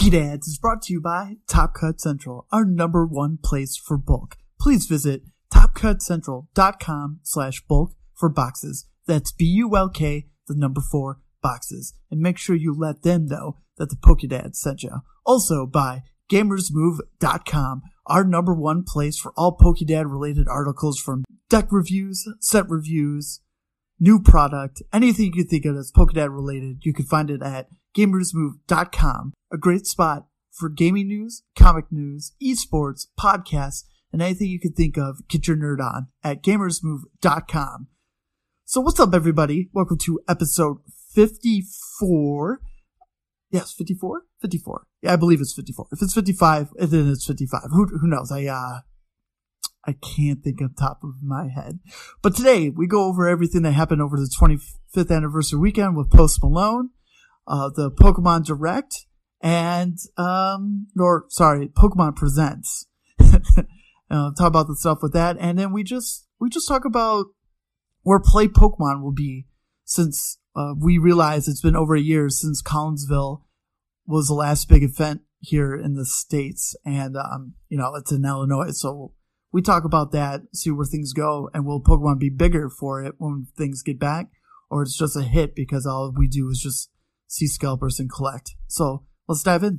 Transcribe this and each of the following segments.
PokéDads is brought to you by Top Cut Central, our number one place for bulk. Please visit topcutcentral.com/bulk for boxes. That's BULK, the number 4 boxes. And make sure you let them know that the PokéDads sent you. Also by gamersmove.com, our number one place for all PokéDad related articles, from deck reviews, set reviews, new product, anything you can think of that's PokéDad related, you can find it at gamersmove.com. A great spot for gaming news, comic news, esports, podcasts, and anything you can think of. Get your nerd on at gamersmove.com. So what's up, everybody? Welcome to episode 54. Yes, 54? 54. Yeah, I believe it's 54. If it's 55, then it's 55. Who knows? I can't think off the top of my head. But today, we go over everything that happened over the 25th anniversary weekend with Post Malone, the Pokemon Direct, and, Pokemon Presents. Talk about the stuff with that. And then we just talk about where Play Pokemon will be, since we realize it's been over a year since Collinsville was the last big event here in the States. And, it's in Illinois. So we talk about that, see where things go, and will Pokemon be bigger for it when things get back, or it's just a hit because all we do is just see scalpers and collect. So let's dive in.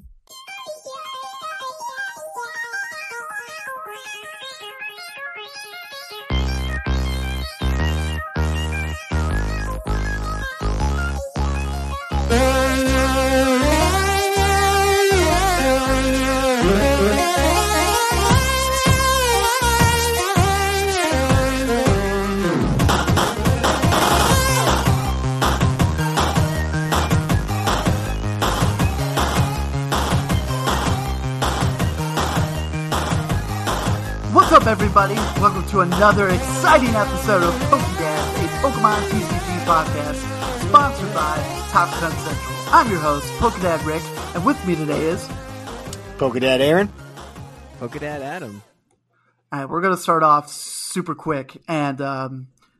Everybody, welcome to another exciting episode of PokéDads, a Pokemon TCG podcast sponsored by Top Cut Central. I'm your host, PokéDad Rick, and with me today is PokéDad Aaron, PokéDad Adam. All right, we're going to start off super quick, and I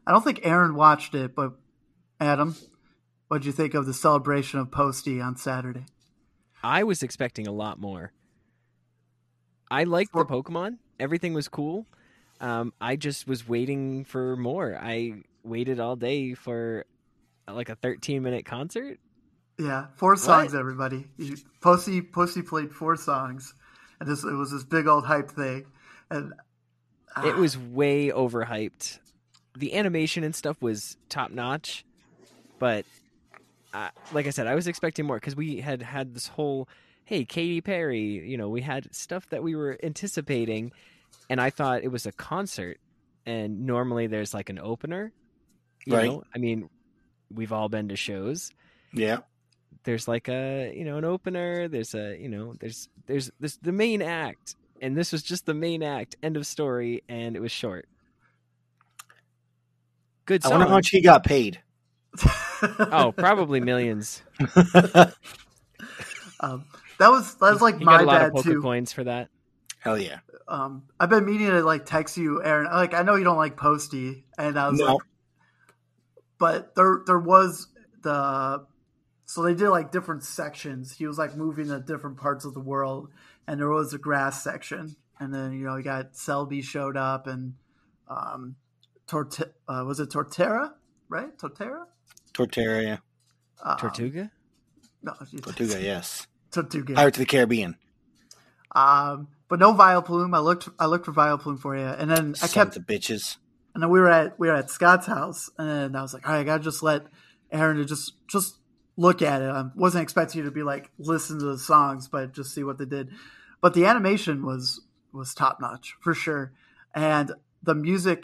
don't think Aaron watched it, but Adam, what'd you think of the celebration of Posty on Saturday? I was expecting a lot more. I liked the Pokemon. Everything was cool. I just was waiting for more. I waited all day for like a 13-minute concert. Yeah, 4 songs, everybody. Posty played 4 songs, and it was this big old hype thing. And it was way overhyped. The animation and stuff was top-notch, but like I said, I was expecting more because we had this whole, hey, Katy Perry, we had stuff that we were anticipating, and I thought it was a concert, and normally there's like an opener, you know? I mean, we've all been to shows. Yeah. There's like a, an opener, there's a, there's the main act, and this was just the main act, end of story, and it was short. Good song. I wonder how much he got paid. Oh, probably millions. That was like my bad too. Coins for that. Hell yeah. I've been meaning to like text you, Aaron. Like, I know you don't like Posty, and I was like, but there was so they did like different sections. He was like moving to different parts of the world, and there was a grass section, and then you got Selby showed up, and was it Torterra? Right, Torterra. Torterra, yeah. Tortuga. No, Tortuga, yes. Tortuga. Pirates of the Caribbean. But no Vileplume. I looked for Vileplume for you, and then I kept the bitches. And then we were at Scott's house, and I was like, all right, I gotta just let Aaron to just look at it. I wasn't expecting you to be like listen to the songs, but just see what they did. But the animation was top notch for sure, and the music,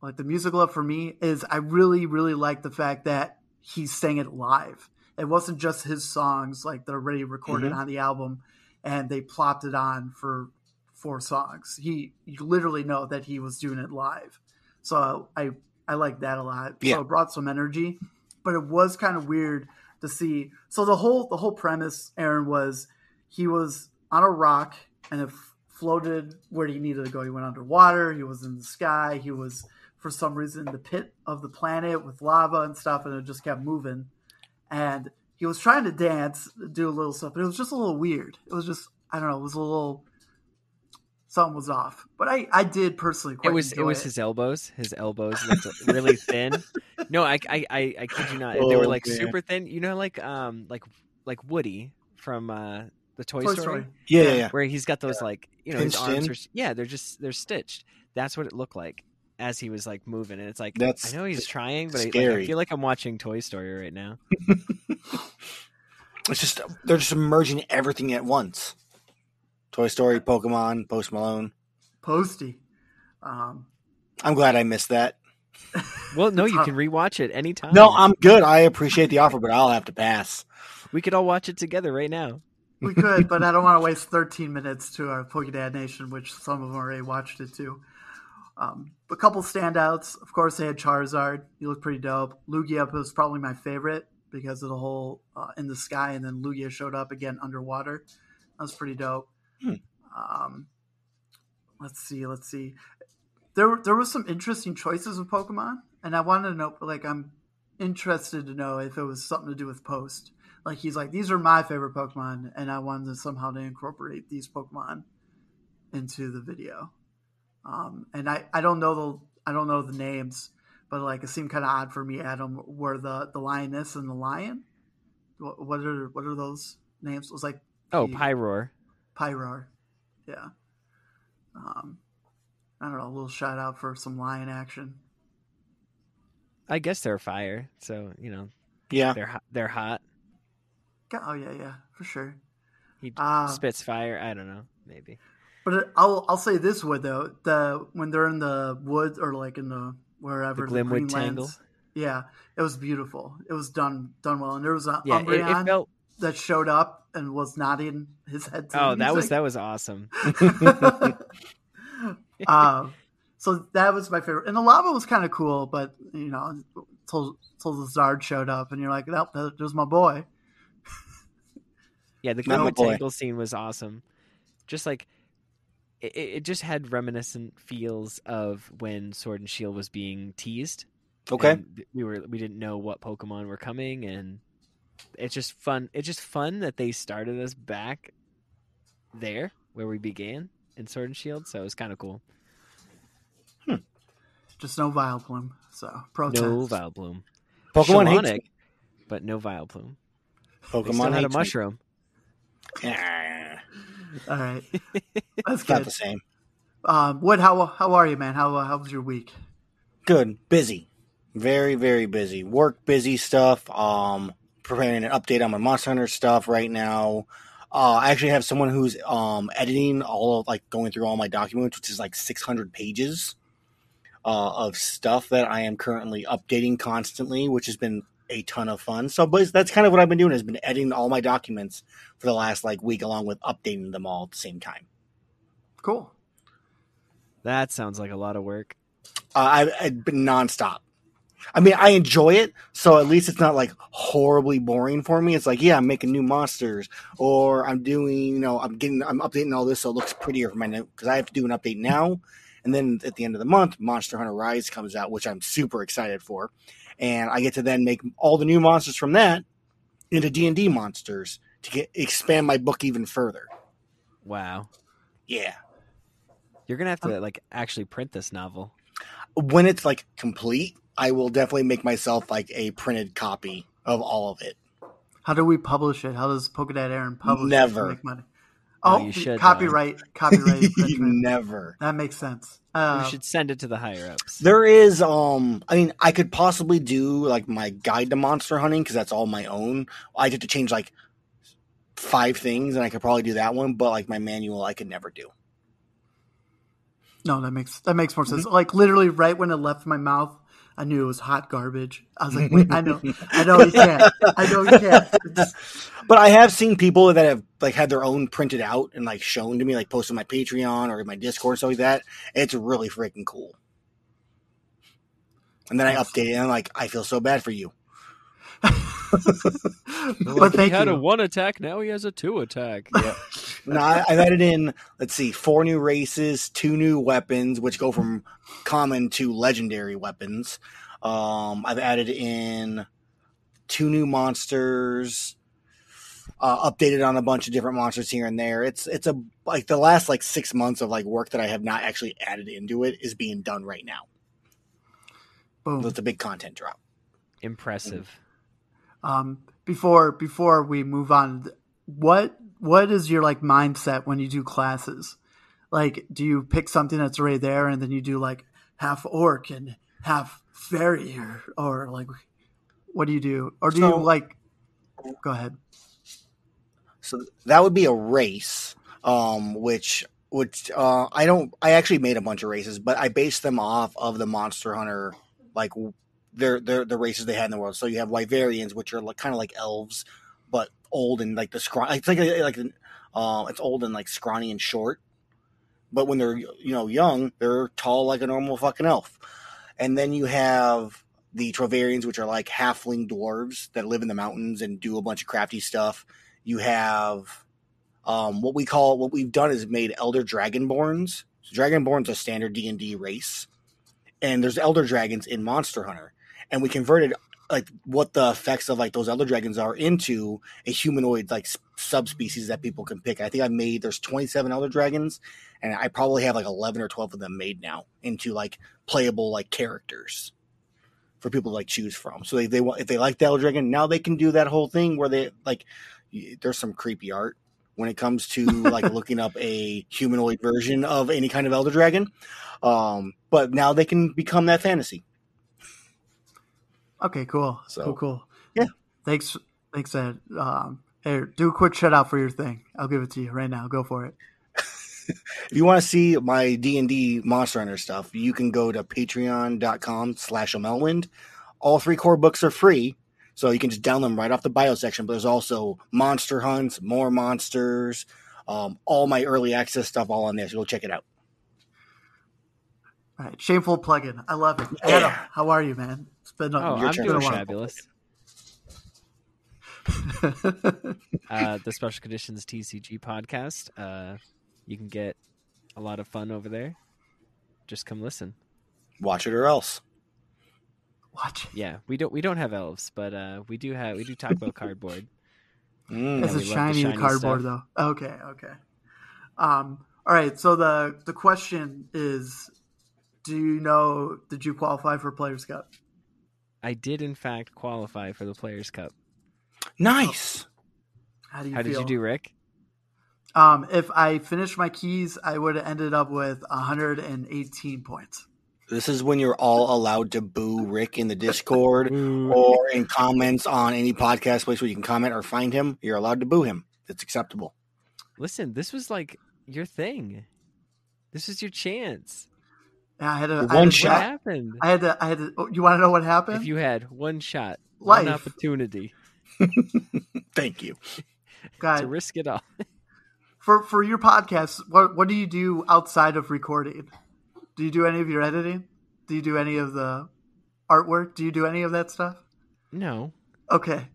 like the musical up for me is I really really like the fact that he sang it live. It wasn't just his songs, like they're already recorded on the album, and they plopped it on for 4 songs. You literally know that he was doing it live. So I like that a lot. Yeah. So it brought some energy, but it was kind of weird to see. So the whole premise, Aaron, was he was on a rock and it floated where he needed to go. He went underwater. He was in the sky. He was, for some reason, in the pit of the planet with lava and stuff, and it just kept moving. And he was trying to dance, do a little stuff, but it was just a little weird. It was just, I don't know, it was a little, something was off. But I did personally quite enjoy it. It was his elbows. His elbows looked really thin. No, I kid you not. Oh, they were like super thin. You know, like Woody from the Toy Story? Yeah. Where he's got those like, you know, pinched his arms. They're stitched. That's what it looked like as he was like moving, and it's like, I know he's trying, but I feel like I'm watching Toy Story right now. It's just, they're just merging everything at once. Toy Story, Pokemon, Post Malone, Posty. I'm glad I missed that. Well, no, you can rewatch it anytime. No, I'm good. I appreciate the offer, but I'll have to pass. We could all watch it together right now. We could, but I don't want to waste 13 minutes to our PokéDad Nation, which some of them already watched it too. A couple standouts. Of course, they had Charizard. He looked pretty dope. Lugia was probably my favorite because of the whole in the sky, and then Lugia showed up again underwater. That was pretty dope. Let's see. There were some interesting choices of Pokemon, and I wanted to know, like, I'm interested to know if it was something to do with Post. Like, he's like, these are my favorite Pokemon, and I wanted to somehow to incorporate these Pokemon into the video. And I don't know the names, but like it seemed kind of odd for me. Adam, were the lioness and the lion? What are those names? It was like Pyroar. Yeah. I don't know. A little shout out for some lion action. I guess they're fire, so you know. Yeah. They're hot. Oh yeah, for sure. He spits fire. I don't know, maybe. But I'll say this would though, when they're in the woods or like in the wherever the Glimwood Tangle. Yeah, it was beautiful. It was done well, and there was an Umbreon that showed up and was nodding his head. To the music. that was awesome. So that was my favorite, and the lava was kind of cool. But you know, until the Zard showed up, and you're like, "Nope, there's my boy." Yeah, the Glimwood Tangle scene was awesome. Just like. It just had reminiscent feels of when Sword and Shield was being teased. Okay, we didn't know what Pokemon were coming, and it's just fun. It's just fun that they started us back there where we began in Sword and Shield. So it was kind of cool. Just no Vileplume. So protest. No Vileplume. Pokemon Shalonic, hates me. But no Vileplume. Pokemon had a mushroom. All right, that's good. Not the same. Wood, how are you, man? How was your week? Good, busy, very very busy. Work busy stuff. Preparing an update on my Monster Hunter stuff right now. I actually have someone who's editing all of like going through all my documents, which is like 600 pages of stuff that I am currently updating constantly, which has been a ton of fun. So but that's kind of what I've been doing, has been editing all my documents for the last like week, along with updating them all at the same time. Cool. That sounds like a lot of work. I've been nonstop. I mean, I enjoy it, so at least it's not like horribly boring for me. It's like, yeah, I'm making new monsters, or I'm doing, you know, I'm updating all this so it looks prettier for my note, because I have to do an update now. And then at the end of the month, Monster Hunter Rise comes out, which I'm super excited for. And I get to then make all the new monsters from that into D&D monsters to expand my book even further. Wow. Yeah. You're going to have to like actually print this novel. When it's like complete, I will definitely make myself like a printed copy of all of it. How do we publish it? How does PokéDad Aaron publish it to make money? Oh, you should, copyright. Never. That makes sense. You should send it to the higher ups. There is, I mean, I could possibly do like my guide to monster hunting, because that's all my own. I get to change like 5 things, and I could probably do that one. But like my manual, I could never do. No, that makes more sense. Mm-hmm. Like literally, right when it left my mouth, I knew it was hot garbage. I was like, wait, I know you can't. I know you can't. But I have seen people that have like had their own printed out and like shown to me, like posted on my Patreon or in my Discord, stuff like that. It's really freaking cool. And then I update it, and I'm like, I feel so bad for you. But he had a 1 attack, now he has a 2 attack. Yeah. No, I've added in, 4 new races, 2 new weapons, which go from common to legendary weapons. I've added in two new monsters, updated on a bunch of different monsters here and there. It's a like the last like 6 months of like work that I have not actually added into it is being done right now. Boom! So it's a big content drop. Impressive. Before we move on, what is your like mindset when you do classes? Like, do you pick something that's already there and then you do like half orc and half fairy or like what do you do? Or do you like go ahead? So that would be a race, which I don't. I actually made a bunch of races, but I based them off of the Monster Hunter, like the races they had in the world. So you have Wyverians, which are like, kind of like elves, but old and like the scrawny. It's like it's old and like scrawny and short. But when they're young, they're tall like a normal fucking elf. And then you have the Trovarians, which are like halfling dwarves that live in the mountains and do a bunch of crafty stuff. You have what we've done is made Elder Dragonborns. So Dragonborn's a standard D&D race, and there's Elder Dragons in Monster Hunter, and we converted like what the effects of like those Elder Dragons are into a humanoid like subspecies that people can pick. I think I've made there's 27 Elder Dragons, and I probably have like 11 or 12 of them made now into like playable like characters for people to like choose from. So they want if they like the Elder Dragon, now they can do that whole thing where they like. There's some creepy art when it comes to like looking up a humanoid version of any kind of Elder Dragon. But now they can become that fantasy. Okay, cool. So, cool. Yeah. Thanks, Ed. Hey, do a quick shout out for your thing. I'll give it to you right now. Go for it. If you want to see my D&D Monster Hunter stuff, you can go to patreon.com/melwind. All three core books are free. So you can just download them right off the bio section. But there's also monster hunts, more monsters, all my early access stuff all on there. So go check it out. All right. Shameful plug-in. I love it. Yeah. Adam, how are you, man? It's been I'm doing fabulous. The Special Conditions TCG podcast. You can get a lot of fun over there. Just come listen. Watch it or else. Watch. Yeah, we don't have elves, but we do talk about cardboard. It's a shiny cardboard stuff. Though. Okay. All right. So the question is, did you qualify for Players' Cup? I did, in fact, qualify for the Players' Cup. Nice. How did you do, Rick? If I finished my keys, I would have ended up with 118 points. This is when you're all allowed to boo Rick in the Discord or in comments on any podcast place where you can comment or find him. You're allowed to boo him. It's acceptable. Listen, this was like your thing. This was your chance. What happened? You want to know what happened? If you had one shot, one opportunity. Thank you. To risk it all. For your podcast, what do you do outside of recording? Do you do any of your editing? Do you do any of the artwork? Do you do any of that stuff? No. Okay.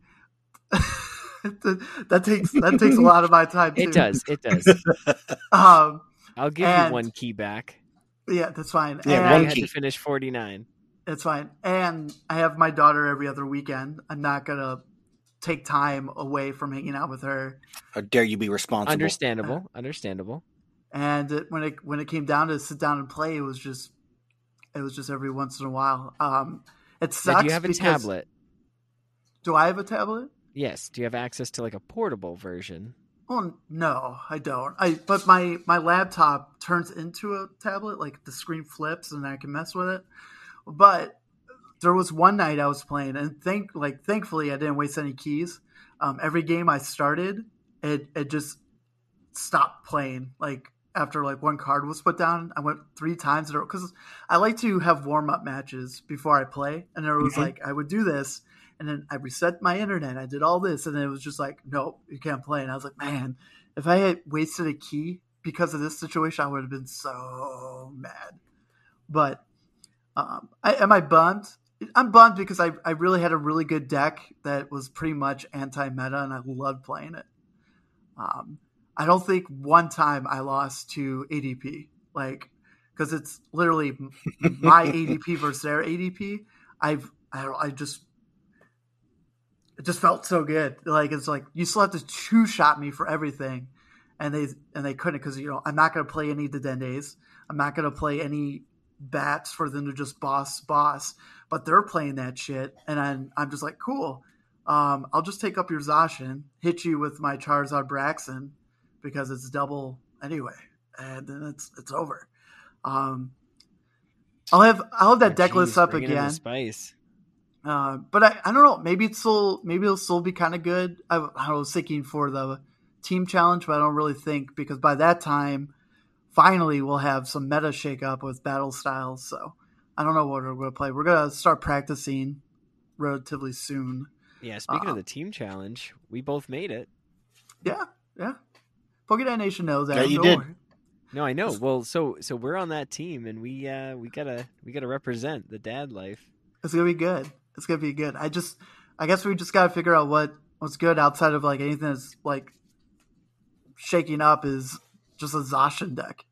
that takes a lot of my time, too. It does. I'll give you one key back. Yeah, that's fine. Yeah, I had to finish 49. That's fine. And I have my daughter every other weekend. I'm not going to take time away from hanging out with her. How dare you be responsible. Understandable. And when it came down to sit down and play, it was just every once in a while. It sucks. Do you have a tablet? Do I have a tablet? Yes. Do you have access to like a portable version? Well, no, I don't. But my laptop turns into a tablet, like the screen flips, and I can mess with it. But there was one night I was playing, and thankfully I didn't waste any keys. Every game I started, it just stopped playing. Like. After like one card was put down, I went three times in a row because I like to have warm up matches before I play. And there was like I would do this, and then I reset my internet. I did all this, and then it was just like, nope, you can't play. And I was like, man, if I had wasted a key because of this situation, I would have been so mad. But am I bummed? I'm bummed because I really had a really good deck that was pretty much anti-meta, and I loved playing it. I don't think one time I lost to ADP, like, because it's literally my ADP versus their ADP. I it just felt so good. Like, it's like you still have to two-shot me for everything, and they couldn't, because, you know, I'm not going to play any Dedendes. I'm not going to play any bats for them to just boss, but they're playing that shit, and I'm just like, cool. I'll just take up your Zacian, hit you with my Charizard Braxton because it's double anyway, and then it's over. I'll have that deck list up again. But I don't know. Maybe it'll still be kind of good. I was thinking for the team challenge, but I don't really think, because by that time, finally we'll have some meta shakeup with Battle Styles. So I don't know what we're going to play. We're going to start practicing relatively soon. Yeah. Speaking of the team challenge, we both made it. Yeah. Yeah. Pokédad Nation knows that. Yeah, you did. No, I know. Well, so we're on that team, and we gotta represent the dad life. It's gonna be good. It's gonna be good. I guess we just gotta figure out what's good outside of like anything that's like shaking up is just a Zacian deck.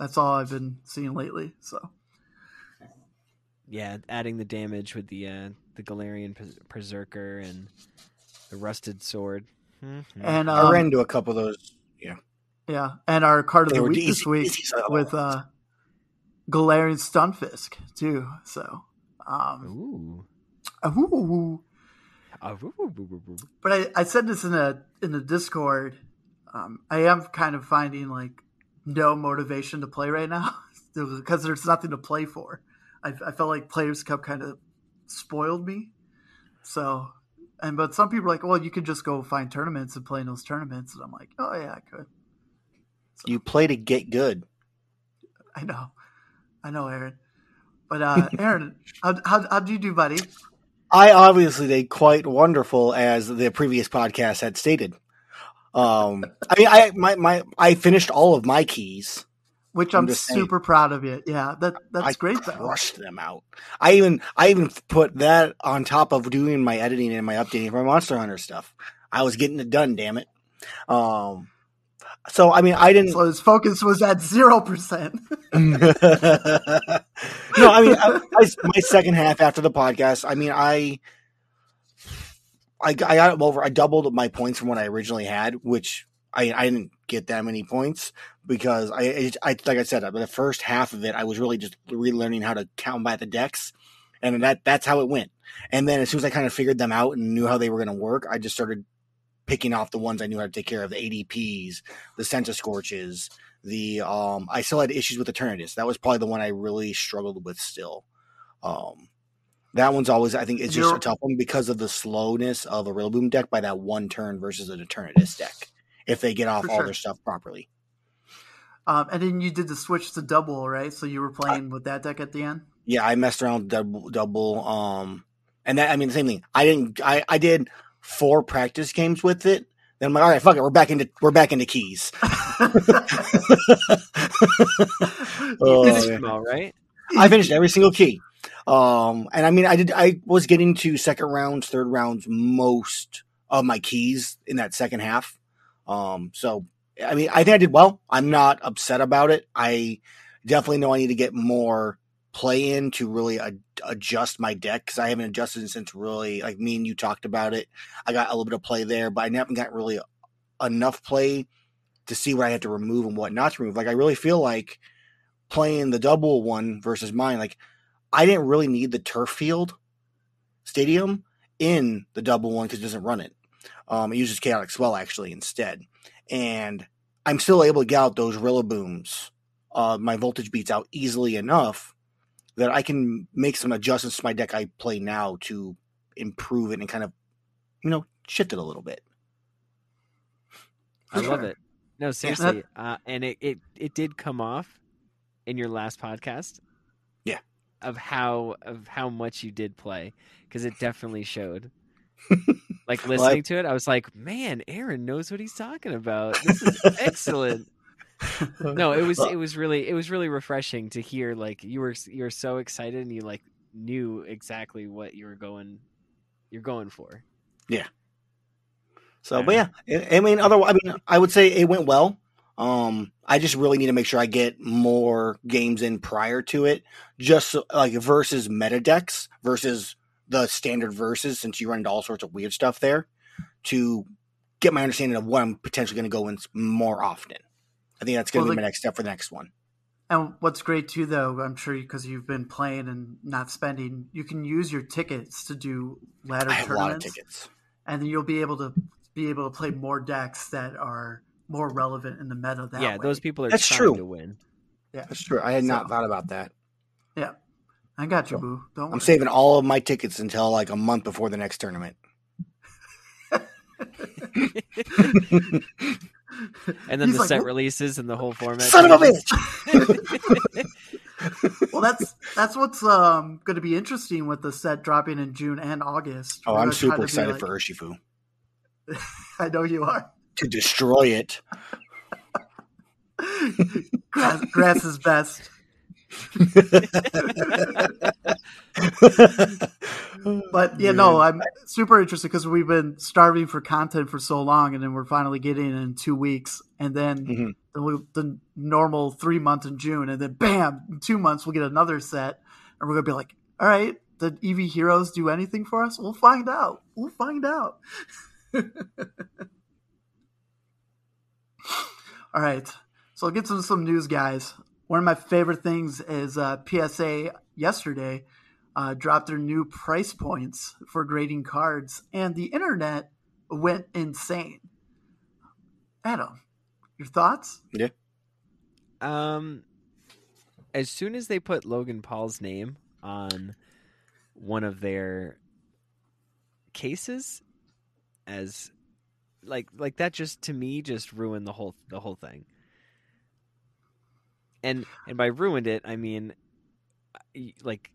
That's all I've been seeing lately. So yeah, adding the damage with the Galarian Berserker and the Rusted Sword, and I ran into a couple of those. Yeah. Yeah, and our card of the week this week with Galarian Stunfisk too. So, But I said this in the Discord. I am kind of finding like no motivation to play right now because there's nothing to play for. I felt like Players' Cup kind of spoiled me. So, but some people are like, well, you could just go find tournaments and play in those tournaments, and I'm like, oh yeah, I could. You play to get good. I know, Aaron. But Aaron, how do you do, buddy? I obviously did quite wonderful, as the previous podcast had stated. I mean, I finished all of my keys, which I'm super proud of you. Yeah, that's great. I crushed them out. I even put that on top of doing my editing and my updating for Monster Hunter stuff. I was getting it done. Damn it. So, I mean, I didn't... So his focus was at 0%. No, I mean, my second half after the podcast, I mean, I got over... I doubled my points from what I originally had, which I didn't get that many points because, like I said, the first half of it, I was really just relearning how to count by the decks, and that's how it went. And then as soon as I kind of figured them out and knew how they were going to work, I just started picking off the ones I knew how to take care of, the ADPs, the Centiscorches, I still had issues with Eternatus. That was probably the one I really struggled with still. That one's always, I think, it's just a tough one because of the slowness of a Rillaboom deck by that one turn versus an Eternatus deck, if they get off all their stuff properly. And then you did the switch to double, right? So you were playing with that deck at the end? Yeah, I messed around with double. And that, I mean, the same thing. I did 4 practice games with it. Then I'm like, all right, fuck it, we're back into keys. Finished them all, right? I finished every single key. And I mean, I was getting to second rounds, third rounds, most of my keys in that second half. So I mean, I think I did well. I'm not upset about it. I definitely know I need to get more play in to really adjust my deck, because I haven't adjusted since, really, like me and you talked about it. I got a little bit of play there, but I haven't got really enough play to see what I have to remove and what not to remove. Like, I really feel like playing the double one versus mine, like I didn't really need the turf field stadium in the double one because it doesn't run it. It uses Chaotic Swell actually instead. And I'm still able to get out those Rillabooms, my Voltage Beats out easily enough that I can make some adjustments to my deck I play now to improve it and kind of, you know, shift it a little bit. I love it. No, seriously. And it did come off in your last podcast. Yeah. Of how much you did play, because it definitely showed. Like, listening to it, I was like, man, Aaron knows what he's talking about. This is excellent. No, it was really refreshing to hear. Like, you were so excited, and you like knew exactly what you're going for. Yeah. So, but yeah, I would say it went well. I just really need to make sure I get more games in prior to it, just so, like, versus meta decks versus the standard verses, since you run into all sorts of weird stuff there, to get my understanding of what I'm potentially going to go in more often. I think that's going to be my next step for the next one. And what's great too, though, I'm sure because you've been playing and not spending, you can use your tickets to do ladder tournaments. I have a lot of tickets. And then you'll be able to play more decks that are more relevant in the meta that way. Yeah, those people are trying to win. Yeah, that's true. I had not thought about that. Yeah. I got you, boo. Don't worry. I'm saving all of my tickets until like a month before the next tournament. And then he's the like, set releases and the whole format. Son of a bitch! Well, that's what's going to be interesting with the set dropping in June and August. Oh, I'm super excited for Urshifu. I know you are. To destroy it. Grass is best. But I'm super interested because we've been starving for content for so long, and then we're finally getting it in 2 weeks, and then the normal 3 months in June, and then bam, in 2 months we'll get another set, and we're gonna be like, all right, did EV Heroes do anything for us? We'll find out. All right, so I'll get to some news, guys. One of my favorite things is PSA yesterday dropped their new price points for grading cards, and the internet went insane. Adam, your thoughts? Yeah. As soon as they put Logan Paul's name on one of their cases, as like that, just to me, just ruined the whole thing. And by ruined it, I mean, like,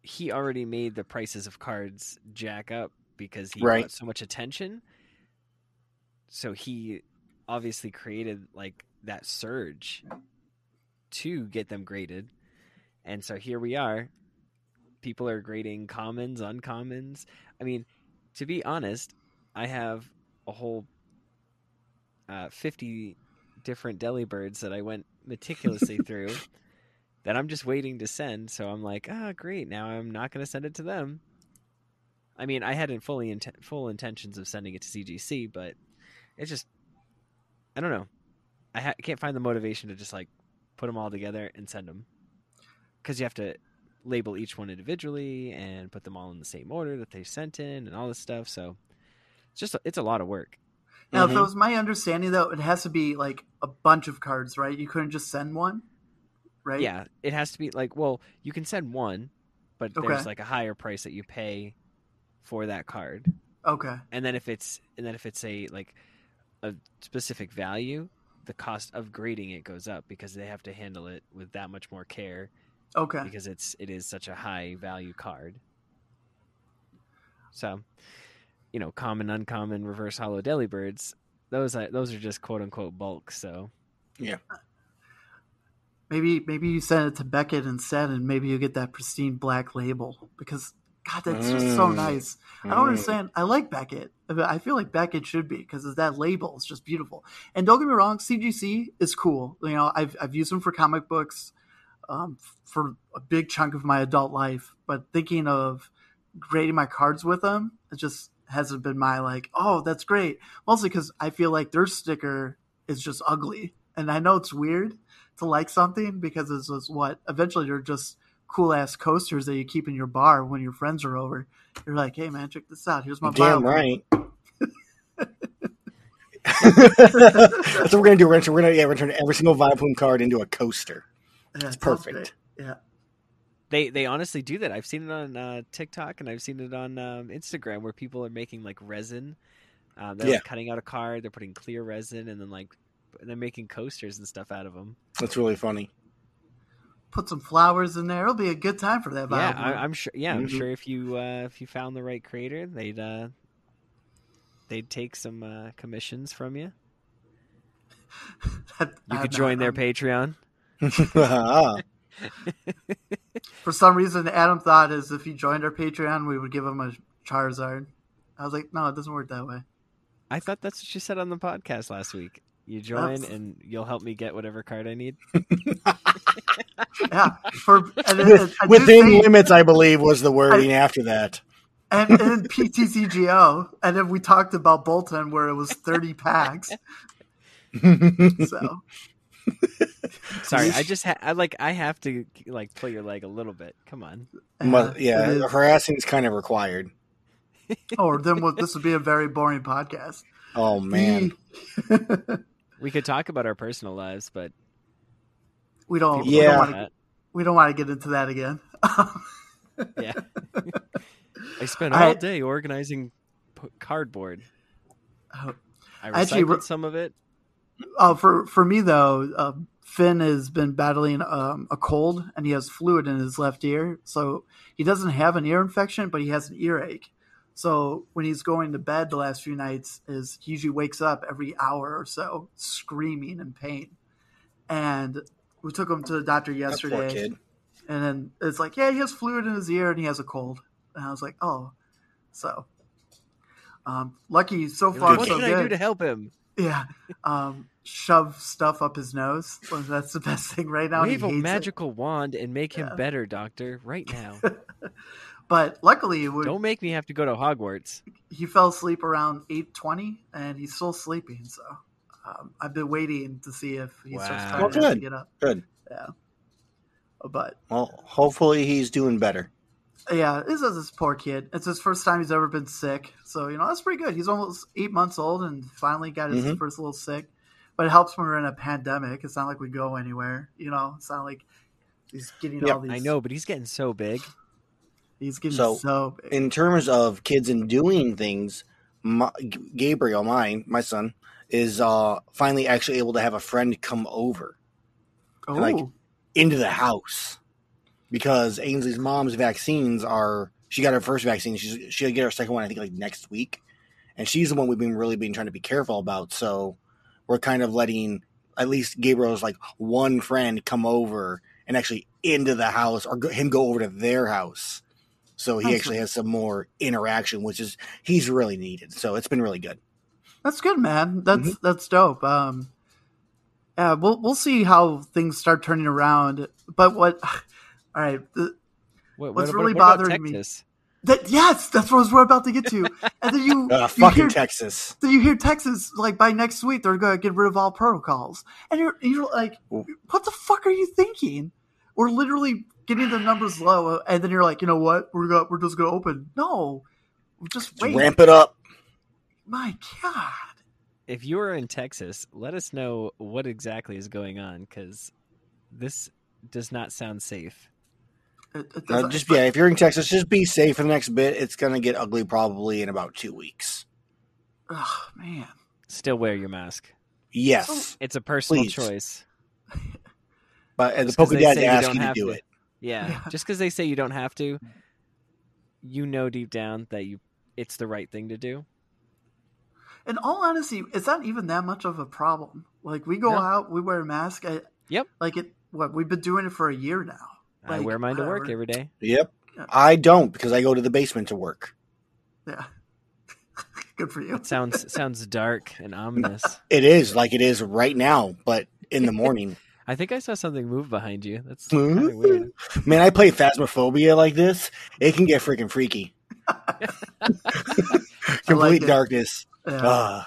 he already made the prices of cards jack up because he got so much attention. So he obviously created, like, that surge to get them graded. And so here we are. People are grading commons, uncommons. I mean, to be honest, I have a whole 50 different Delibirds that I went meticulously through that I'm just waiting to send. So I'm like, great. Now I'm not going to send it to them. I mean, I had full intentions of sending it to CGC, but it's just, I don't know. I can't find the motivation to just like put them all together and send them, because you have to label each one individually and put them all in the same order that they sent in and all this stuff. So it's just, it's a lot of work. Now, if it was my understanding, though, it has to be, like, a bunch of cards, right? You couldn't just send one, right? Yeah, it has to be, like, well, you can send one, but there's, like, a higher price that you pay for that card. Okay. And then if it's a specific value, the cost of grading it goes up because they have to handle it with that much more care. Okay. Because it is such a high-value card. So... you know, common, uncommon, reverse hollow Delibirds, those are just quote-unquote bulk, so... Yeah. Maybe you send it to Beckett instead, and maybe you get that pristine black label, because, God, that's just so nice. I don't understand. I like Beckett. I feel like Beckett should be, because that label is just beautiful. And don't get me wrong, CGC is cool. You know, I've used them for comic books for a big chunk of my adult life, but thinking of grading my cards with them, it's just... hasn't been my that's great. Mostly because I feel like their sticker is just ugly. And I know it's weird to like something because it's eventually they're just cool ass coasters that you keep in your bar when your friends are over. You're like, hey man, check this out. Here's my bio. Damn right. That's what we're going to do. We're going to turn every single Vileplume card into a coaster. Yeah, it's perfect. Yeah. They honestly do that. I've seen it on TikTok and I've seen it on Instagram where people are making like resin. They're cutting out a card. They're putting clear resin and then they're making coasters and stuff out of them. That's really funny. Put some flowers in there. It'll be a good time for that. Yeah, I'm sure. Yeah, I'm sure if you found the right creator, they'd take some commissions from you. You could join their Patreon. For some reason, Adam thought is if he joined our Patreon, we would give him a Charizard. I was like, no, it doesn't work that way. I thought that's what you said on the podcast last week. You join and you'll help me get whatever card I need. Yeah, within limits, I believe, was the wording after that. And then PTCGO. And then we talked about Bolton where it was 30 packs. So. Sorry, I have to like pull your leg a little bit. Come on. Yeah, harassing is kind of required. Or then this would be a very boring podcast. Oh man. We could talk about our personal lives, but we don't want to get into that again. Yeah. I spent all day organizing cardboard. I recycled some of it. For me, though, Finn has been battling a cold, and he has fluid in his left ear. So he doesn't have an ear infection, but he has an earache. So when he's going to bed the last few nights, he usually wakes up every hour or so screaming in pain. And we took him to the doctor yesterday. That poor kid. And then it's like, yeah, he has fluid in his ear, and he has a cold. And I was like, oh. So lucky so far. What can I do to help him? Yeah. Shove stuff up his nose. Well, that's the best thing right now. Wave a magical wand and make him better, doctor, right now. But luckily, don't make me have to go to Hogwarts. He fell asleep around 8:20, and he's still sleeping. So I've been waiting to see if he starts trying to get up. Good. Yeah. Well, hopefully he's doing better. Yeah, this is this poor kid. It's his first time he's ever been sick. So, that's pretty good. He's almost 8 months old and finally got his first little sick. But it helps when we're in a pandemic. It's not like we go anywhere. It's not like he's getting all these. I know, but he's getting so big. He's getting so big. In terms of kids and doing things, Gabriel, my son, is finally actually able to have a friend come over. Oh. And, into the house. Because Ainsley's mom's vaccines she got her first vaccine. She'll get her second one, I think, next week. And she's the one we've been trying to be careful about. So we're kind of letting at least Gabriel's, one friend come over and actually into the house or him go over to their house. So he actually has some more interaction, which is he's really needed. So it's been really good. That's good, man. That's dope. Yeah, we'll see how things start turning around. But what... All right. What's really bothering me? That's what I was about to get to. And then Texas. Then you hear Texas by next week they're going to get rid of all protocols, and you're like, what the fuck are you thinking? We're literally getting the numbers low, and then you're like, you know what? We're just going to open. No, just wait. Ramp it up. My God. If you are in Texas, let us know what exactly is going on, because this does not sound safe. If you're in Texas, just be safe for the next bit. It's going to get ugly probably in about 2 weeks. Oh, man. Still wear your mask. Yes. It's a personal choice. But the PokéDads ask you to do it. Yeah. Just because they say you don't have to, you know deep down that it's the right thing to do. In all honesty, it's not even that much of a problem. We go out, we wear a mask. We've been doing it for a year now. I wear mine to work every day. Yep. Yeah. I don't because I go to the basement to work. Yeah. Good for you. It sounds dark and ominous. It is it is right now, but in the morning. I think I saw something move behind you. That's kind of weird. Man, I play Phasmophobia like this. It can get freaking freaky. Complete darkness. Yeah.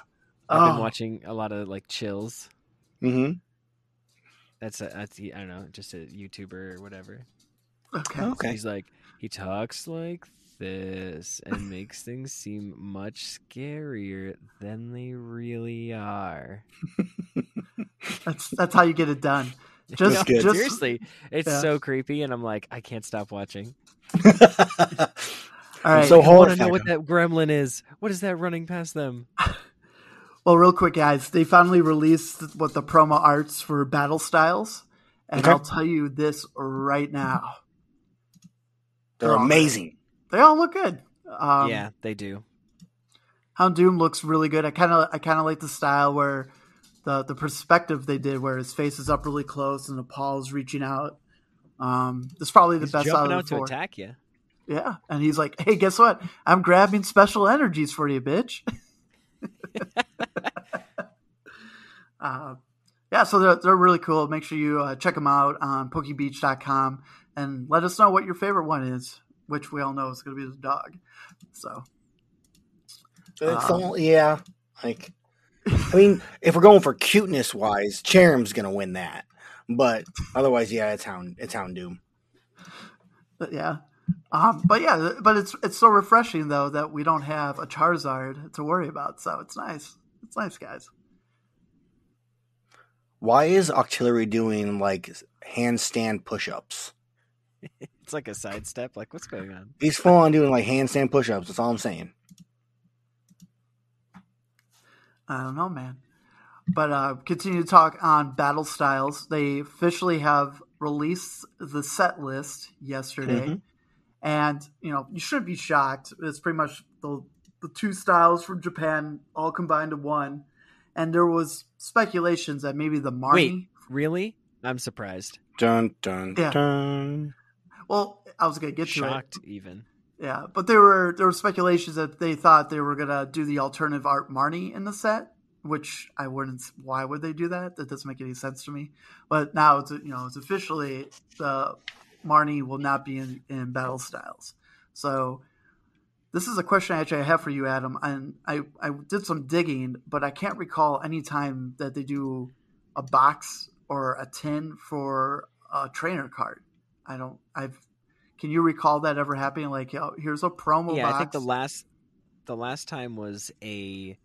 I've been watching a lot of chills. Mm-hmm. That's I don't know, just a YouTuber or whatever. Okay. So he's he talks like this and makes things seem much scarier than they really are. That's how you get it done. Seriously, it's so creepy, and I'm I can't stop watching. All right, I want to know what that gremlin is. What is that running past them? Well, real quick, guys, they finally released the promo arts for Battle Styles, and I'll tell you this right now. They're amazing. They all look good. Yeah, they do. Houndoom looks really good. I kind of like the style where the perspective they did, where his face is up really close and the paw is reaching out. It's probably the best out of the four. Jumping out to attack you. Yeah, and he's like, hey, guess what? I'm grabbing special energies for you, bitch. So they're really cool. Make sure you check them out on pokebeach.com and let us know what your favorite one is. which we all know is going to be the dog. So, it's all, yeah. Like, I mean, if we're going for cuteness wise, Cherim's going to win that. But otherwise, yeah, it's Houndoom. But yeah. But yeah, but it's so refreshing though that we don't have a Charizard to worry about. So it's nice. It's nice, guys. Why is Octillery doing like handstand push-ups? It's like a sidestep. Like, what's going on? He's full on doing like handstand push-ups. That's all I'm saying. I don't know, man. But continue to talk on Battle Styles. They officially have released the set list yesterday. Mm-hmm. And, you know, you shouldn't be shocked. It's pretty much the two styles from Japan all combined to one. And there was speculations that maybe the Marnie... Wait, really? I'm surprised. Dun, dun, yeah. Dun. Well, I was going to get to it. Shocked, even. Yeah, but there were speculations that they thought they were going to do the alternative art Marnie in the set, which I wouldn't... Why would they do that? That doesn't make any sense to me. But now, it's, you know, it's officially... the Marnie will not be in Battle Styles. So this is a question actually I have for you, Adam. And I did some digging, but I can't recall any time that they do a box or a tin for a trainer card. Can you recall that ever happening? Like, oh, here's a promo box. I think the last time was the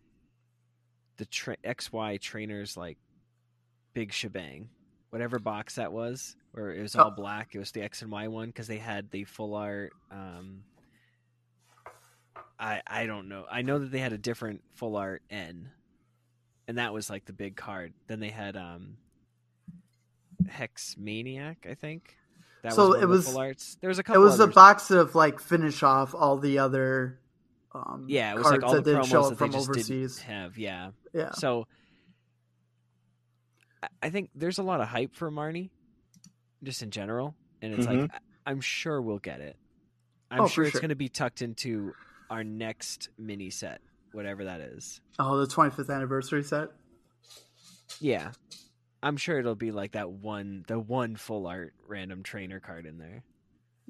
XY trainers, like, big shebang. Whatever box that was, where it was all black. It was the X and Y one because they had the full art. I don't know. I know that they had a different full art N, and that was like the big card. Then they had Hex Maniac, I think. That so was one it of was the full arts. There was a couple. It was a box of like finish off all the other. Yeah, it was cards like all the promos that they just overseas. Didn't have. Yeah. So. I think there's a lot of hype for Marnie, just in general, and it's like I'm sure we'll get it. I'm sure it's going to be tucked into our next mini set, whatever that is. Oh, the 25th anniversary set. Yeah, I'm sure it'll be like the one full art random trainer card in there.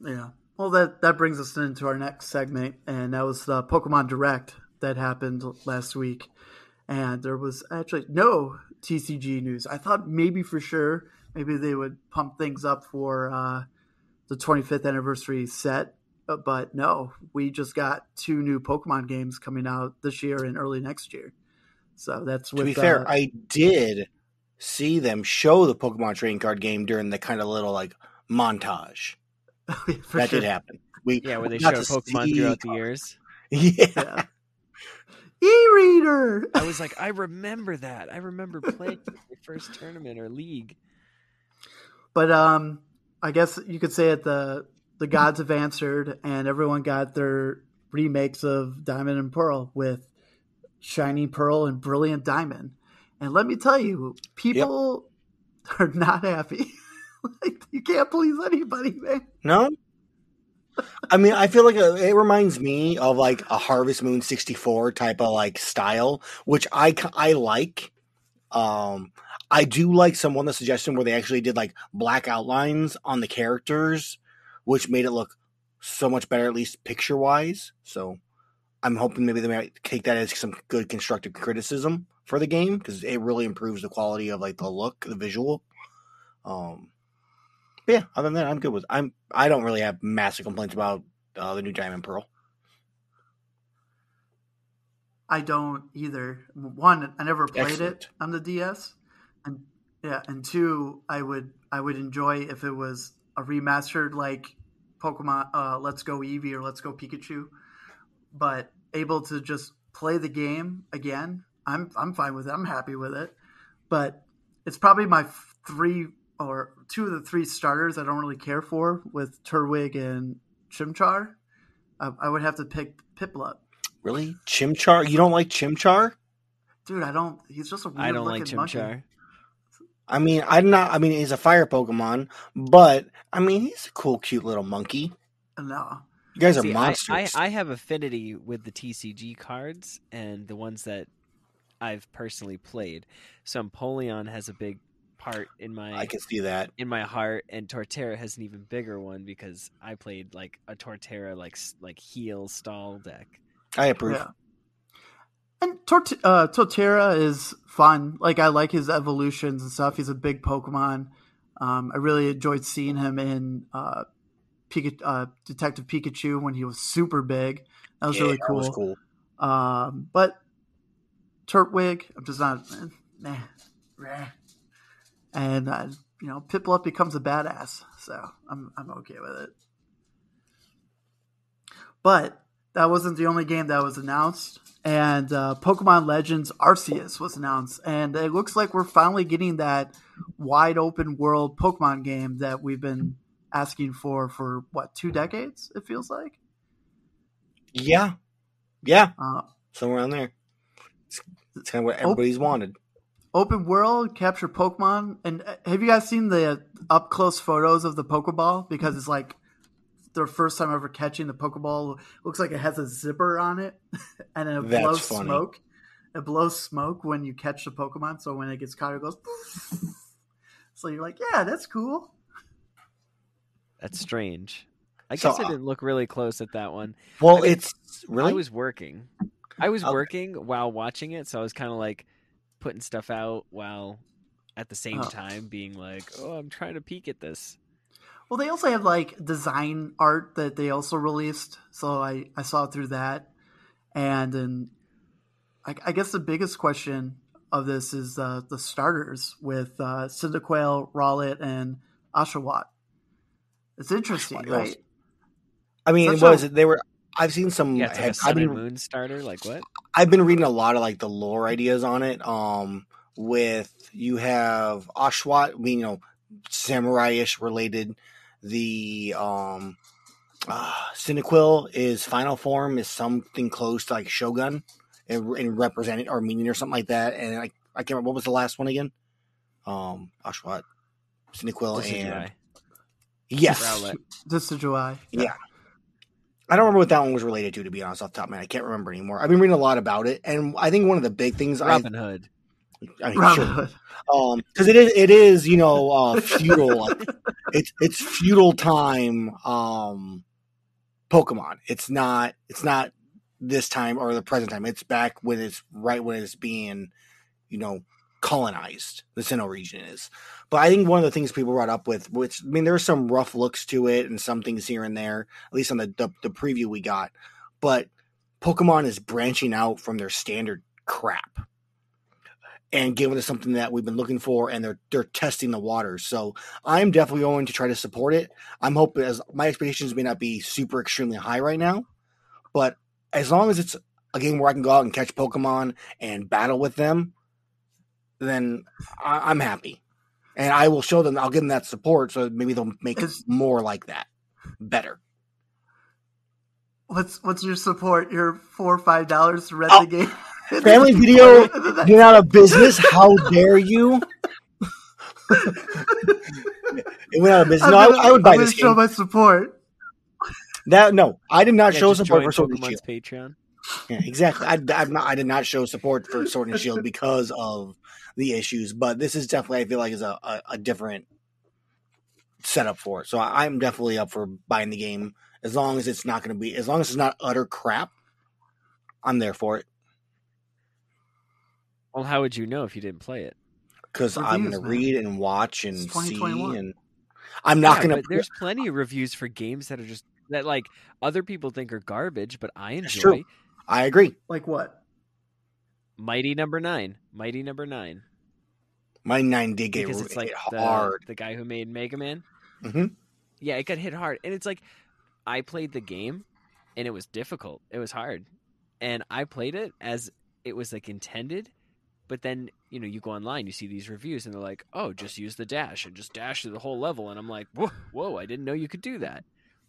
Yeah. Well, that brings us into our next segment, and that was the Pokemon Direct that happened last week, and there was actually no TCG news. I thought maybe for sure, maybe they would pump things up for the 25th anniversary set, but no, we just got two new Pokemon games coming out this year and early next year. So that's to be fair. I did see them show the Pokemon trading card game during the kind of little like montage. Did happen. Where they showed Pokemon throughout the years. Yeah. E-reader. I was like, I remember that. I remember playing the first tournament or league. But I guess you could say that the gods have answered, and everyone got their remakes of Diamond and Pearl with Shiny Pearl and Brilliant Diamond. And let me tell you, people are not happy. Like, you can't please anybody, man. No. I mean, I feel like it reminds me of like a Harvest Moon 64 type of like style, which I like. I do like someone the suggestion where they actually did like black outlines on the characters, which made it look so much better, at least picture wise. So I'm hoping maybe they might take that as some good constructive criticism for the game because it really improves the quality of like the look, the visual. Yeah, other than that, I'm good with. I don't really have massive complaints about the new Diamond Pearl. I don't either. One, I never played it on the DS, and two, I would enjoy if it was a remastered like Pokemon Let's Go Eevee or Let's Go Pikachu, but able to just play the game again. I'm fine with it. I'm happy with it, but it's probably my two of the three starters I don't really care for with Turtwig and Chimchar. I would have to pick Piplup. Really? Chimchar? You don't like Chimchar? Dude, I don't. He's just a weird looking monkey. I don't like Chimchar. Monkey. I mean, he's a fire Pokemon, but I mean, he's a cool, cute little monkey. No. You guys are monsters. I have affinity with the TCG cards and the ones that I've personally played. So Empoleon has a big part in my I can see that in my heart, and Torterra has an even bigger one because I played like a Torterra like heal stall deck. I approve. Yeah. And Torterra is fun. Like, I like his evolutions and stuff. He's a big Pokemon. I really enjoyed seeing him in Detective Pikachu when he was super big. That was really cool. That was cool. But Turtwig, I'm just not. And Piplup becomes a badass, so I'm okay with it. But that wasn't the only game that was announced. And Pokemon Legends Arceus was announced. And it looks like we're finally getting that wide open world Pokemon game that we've been asking for what, 2 decades, it feels like? Yeah. Yeah. Somewhere on there. It's kind of what everybody's wanted. Open world, capture Pokemon. And have you guys seen the up-close photos of the Pokeball? Because it's like their first time ever catching the Pokeball. Looks like it has a zipper on it, and it blows smoke. It blows smoke when you catch the Pokemon, so when it gets caught, it goes... So you're like, yeah, that's cool. That's strange. I guess I didn't look really close at that one. Well, it's... Really? I was working while watching it, so I was kind of like putting stuff out while at the same time being like, oh, I'm trying to peek at this. Well, they also have like design art that they also released. So I saw through that. And then I guess the biggest question of this is the starters with Cyndaquil, Rowlet, and Oshawott. It's interesting, right? I mean, I've seen some. Yeah, it's like a Sun and Moon starter. Like what? I've been reading a lot of like the lore ideas on it. With you have Oshawott, samurai-ish related. The Cyndaquil is final form is something close to like Shogun and represented Armenian or something like that. And I can't remember what was the last one again. Oshawott, Cyndaquil, and yes, Rowlet. Decidueye. Yeah. I don't remember what that one was related to be honest, off the top of my head. I can't remember anymore. I've been reading a lot about it, and I think one of the big things Robin Hood. I mean, Robin Hood. Because it is feudal. Like, it's feudal time. Pokemon. It's not this time or the present time. It's back when it's being colonized. The Sinnoh region is. But I think one of the things people brought up with, which I mean, there's some rough looks to it and some things here and there, at least on the preview we got. But Pokemon is branching out from their standard crap and giving us something that we've been looking for, and they're testing the waters. So I'm definitely going to try to support it. I'm hoping, as my expectations may not be super extremely high right now, but as long as it's a game where I can go out and catch Pokemon and battle with them, then I'm happy. And I will show them, I'll give them that support, so maybe they'll make it more like that, better. What's your support? Your $4 or $5 to rent the game? Family Video, get out of business! How dare you? It went out of business. I would buy this game. Show my support. I did not show support for Sword and Shield. Patreon. Yeah, exactly. I did not show support for Sword and Shield because of the issues, but this is definitely, I feel like, is a different setup for it. So I'm definitely up for buying the game as long as it's not utter crap. I'm there for it. Well, how would you know if you didn't play it? Because I'm going to read and watch and see, and I'm not going to. There's plenty of reviews for games that are just that like other people think are garbage, but I enjoy. True. I agree. Like what? Mighty Number 9. Mighty 9 did get because it's like hard. The guy who made Mega Man. Mm-hmm. Yeah, it got hit hard, and it's like I played the game, and it was difficult. It was hard, and I played it as it was like intended. But then, you go online, you see these reviews, and they're like, oh, just use the dash and just dash through the whole level. And I'm like, whoa, I didn't know you could do that.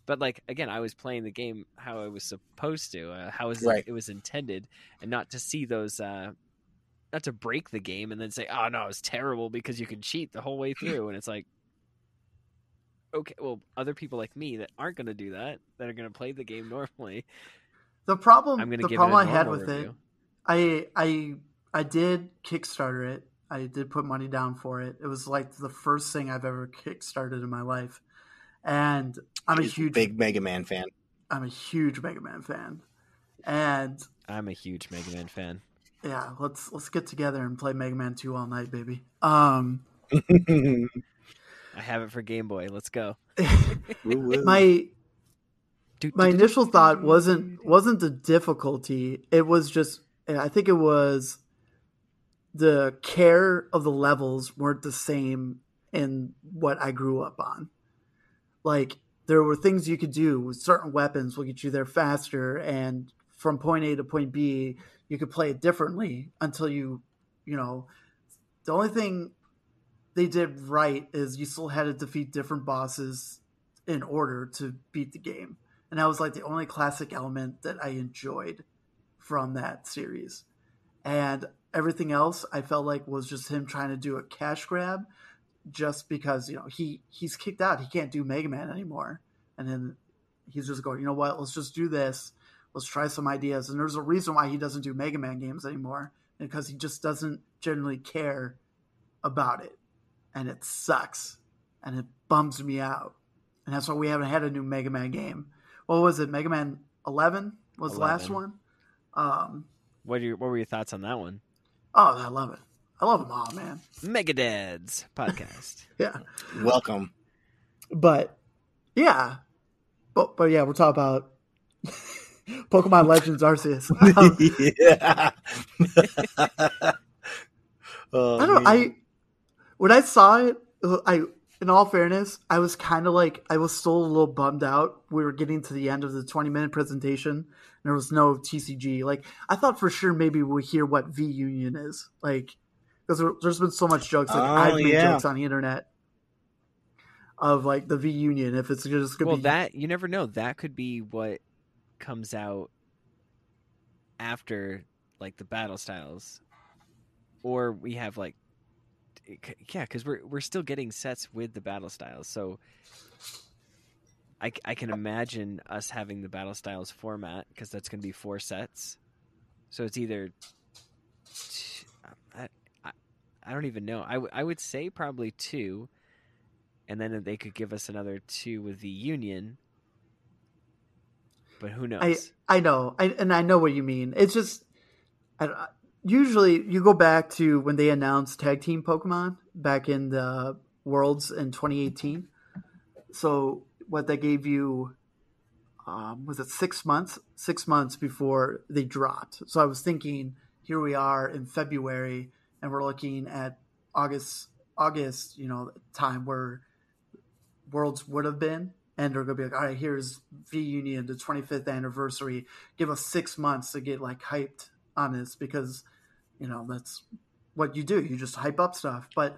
But, like, again, I was playing the game how I was supposed to, it was intended, and not to see those, not to break the game and then say, oh, no, it was terrible because you can cheat the whole way through. And it's like, okay, well, other people like me that aren't going to do that are going to play the game normally. The problem I had with it, I did Kickstarter it, I did put money down for it. It was like the first thing I've ever kickstarted in my life. And I'm He's a huge big Mega Man fan. I'm a huge Mega Man fan. And I'm a huge Mega Man fan. Yeah, let's get together and play Mega Man 2 all night, baby. I have it for Game Boy. Let's go. My initial thought wasn't the difficulty. It was just, I think it was the care of the levels weren't the same in what I grew up on. Like, there were things you could do with certain weapons will get you there faster, and from point A to point B, you could play it differently until you know. The only thing they did right is you still had to defeat different bosses in order to beat the game. And that was like the only classic element that I enjoyed from that series. And everything else I felt like was just him trying to do a cash grab just because, you know, he's kicked out. He can't do Mega Man anymore. And then he's just going, you know what, let's just do this. Let's try some ideas. And there's a reason why he doesn't do Mega Man games anymore, because he just doesn't generally care about it. And it sucks. And it bums me out. And that's why we haven't had a new Mega Man game. What was it? Mega Man 11 was the last one. What were your thoughts on that one? Oh, I love it. I love them all, man. PokéDads podcast. Yeah. Welcome. But yeah, we'll talk about Pokemon Legends Arceus. Yeah. When I saw it, in all fairness, I was kind of like, I was still a little bummed out. We were getting to the end of the 20-minute presentation, and there was no TCG. Like, I thought for sure maybe we'll hear what V Union is. Like, because there's been so much jokes. Like, I've made jokes on the internet of, like, the V Union. If it's just going to be... Well, that, you never know. That could be what comes out after, like, the Battle Styles. Or we have, like... Yeah, because we're still getting sets with the battle styles, so I can imagine us having the battle styles format, because that's going to be 4 sets. So it's either I don't even know. I would say probably 2, and then they could give us another 2 with the union. But who knows? I know what you mean. It's just usually, you go back to when they announced Tag Team Pokemon back in the Worlds in 2018. So what that gave you, was it 6 months? 6 months before they dropped. So I was thinking, here we are in February, and we're looking at August, you know, time where Worlds would have been. And they're going to be like, all right, here's V-Union, the 25th anniversary. Give us 6 months to get, like, hyped on this, because, you know, that's what you do. You just hype up stuff. But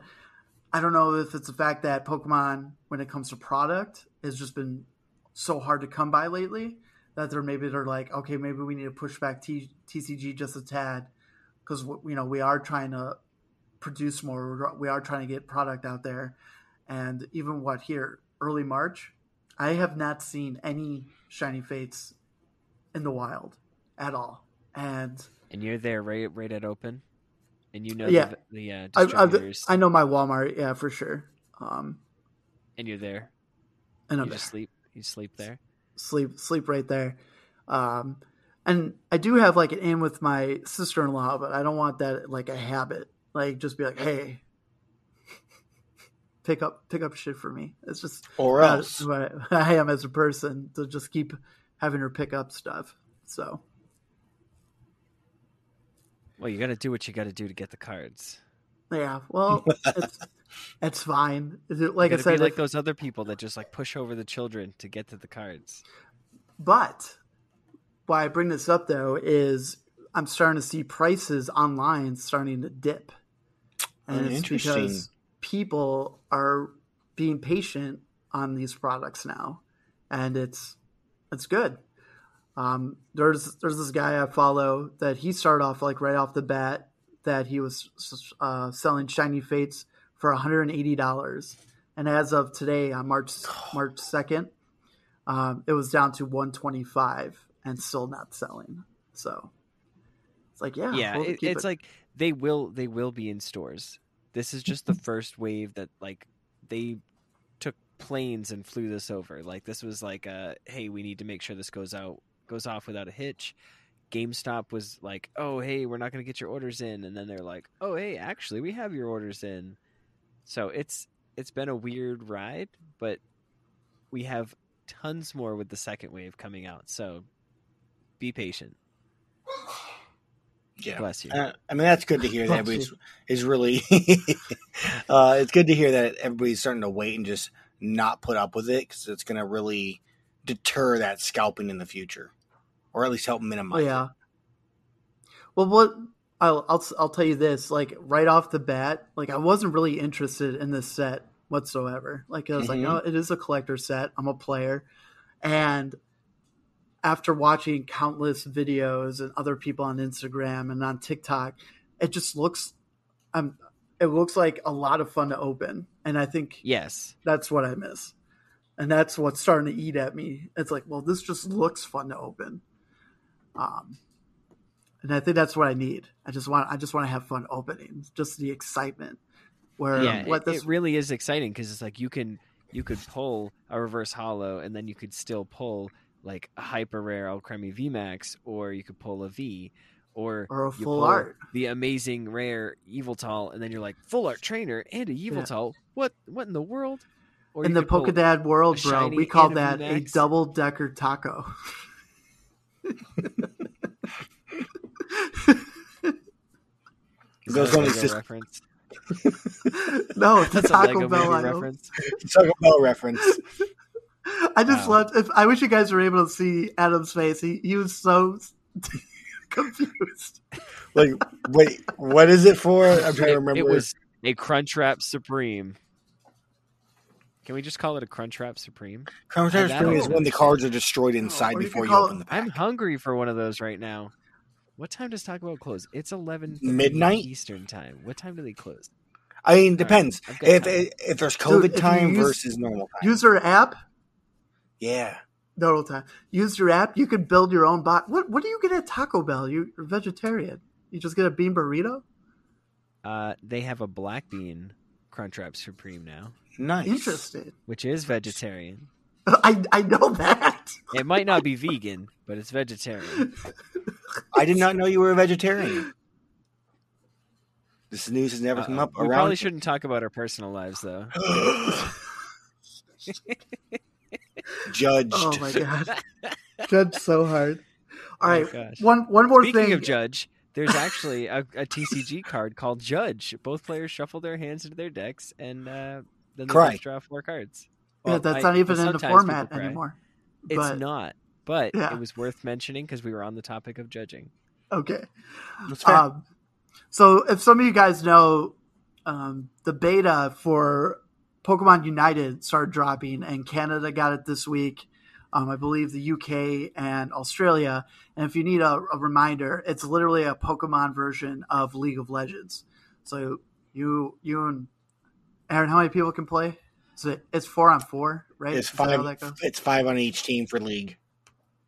I don't know if it's the fact that Pokemon, when it comes to product, has just been so hard to come by lately that they're like, okay, maybe we need to push back TCG just a tad, because, you know, we are trying to produce more. We are trying to get product out there. And even early March, I have not seen any Shiny Fates in the wild at all. And you're there right at open, and you know the distributors. I know my Walmart, yeah, for sure. And you're there, and I'm just sleep. You sleep there, sleep right there. And I do have, like, an in with my sister-in-law, but I don't want that like a habit. Like, just be like, hey, pick up shit for me. It's just or else what I am as a person, to just keep having her pick up stuff. So. Well, you got to do what you got to do to get the cards. Yeah, well, it's fine. Like I said, be like those other people that just, like, push over the children to get to the cards. But why I bring this up, though, is I'm starting to see prices online starting to dip. And it's because people are being patient on these products now. And it's good. There's this guy I follow that he started off, like, right off the bat that he was selling Shiny Fates for $180, and as of today on March 2nd, it was down to $125 and still not selling. So it's like, yeah, it's like They will be in stores. This is just the first wave that, like, they took planes and flew this over. Like, this was like a, hey, we need to make sure this goes off without a hitch. GameStop was like, oh, hey, we're not going to get your orders in. And then they're like, oh, hey, actually, we have your orders in. So it's been a weird ride, but we have tons more with the second wave coming out. So be patient. Yeah. Bless you. I mean, that's good to hear that everybody's is really it's good to hear that everybody's starting to wait and just not put up with it, because it's going to really deter that scalping in the future, or at least help minimize. Oh, yeah. It. Well, what I'll tell you this, like, right off the bat, like, I wasn't really interested in this set whatsoever. Like, I was like, oh, it is a collector set. I'm a player, and after watching countless videos and other people on Instagram and on TikTok, it just looks, it looks like a lot of fun to open. And I think that's what I miss. And that's what's starting to eat at me. It's like, well, this just looks fun to open. And I think that's what I need. I just want to have fun opening, just the excitement. Where it really is exciting, because it's like you could pull a reverse holo, and then you could still pull like a hyper rare Alcremie VMAX, or you could pull a V, or a full art, the amazing rare Yveltal, and then you're like, full art trainer and a Yveltal. Yeah. What in the world? Or in the PokéDad world, bro, we call that VMAX. A double decker taco. Those ones just reference. No, it's a Taco Bell reference. Taco Bell reference. I just loved. I wish you guys were able to see Adam's face. He was so confused. Like, wait, what is it for? I'm trying to remember. It was a Crunchwrap Supreme. Can we just call it a Crunchwrap Supreme? Crunchwrap Supreme is when the cards are destroyed inside before you open the pack. I'm hungry for one of those right now. What time does Taco Bell close? It's 11 midnight Eastern time. What time do they close? I mean, depends. Right. If there's COVID time versus normal time. Use your app. Yeah. Normal time. Use your app. You can build your own box. What do you get at Taco Bell? You're vegetarian. You just get a bean burrito? They have a black bean Crunchwrap Supreme now. Nice. Interesting. Which is vegetarian. I know that. It might not be vegan, but it's vegetarian. I did not know you were a vegetarian. This news has never come up around. We probably shouldn't talk about our personal lives, though. Judged. Oh, my God. Judged so hard. All right. Gosh. One more thing. Speaking of Judge, there's actually a TCG card called Judge. Both players shuffle their hands into their decks, and then they draw four cards. Well, yeah, that's not even in the format anymore. It's not. But it was worth mentioning because we were on the topic of judging. Okay. So if some of you guys know, the beta for Pokemon Unite started dropping, and Canada got it this week. I believe the UK and Australia. And if you need a reminder, it's literally a Pokemon version of League of Legends. So you and Aaron, how many people can play? So it's 4-on-4, right? It's five. It's 5 on each team for League.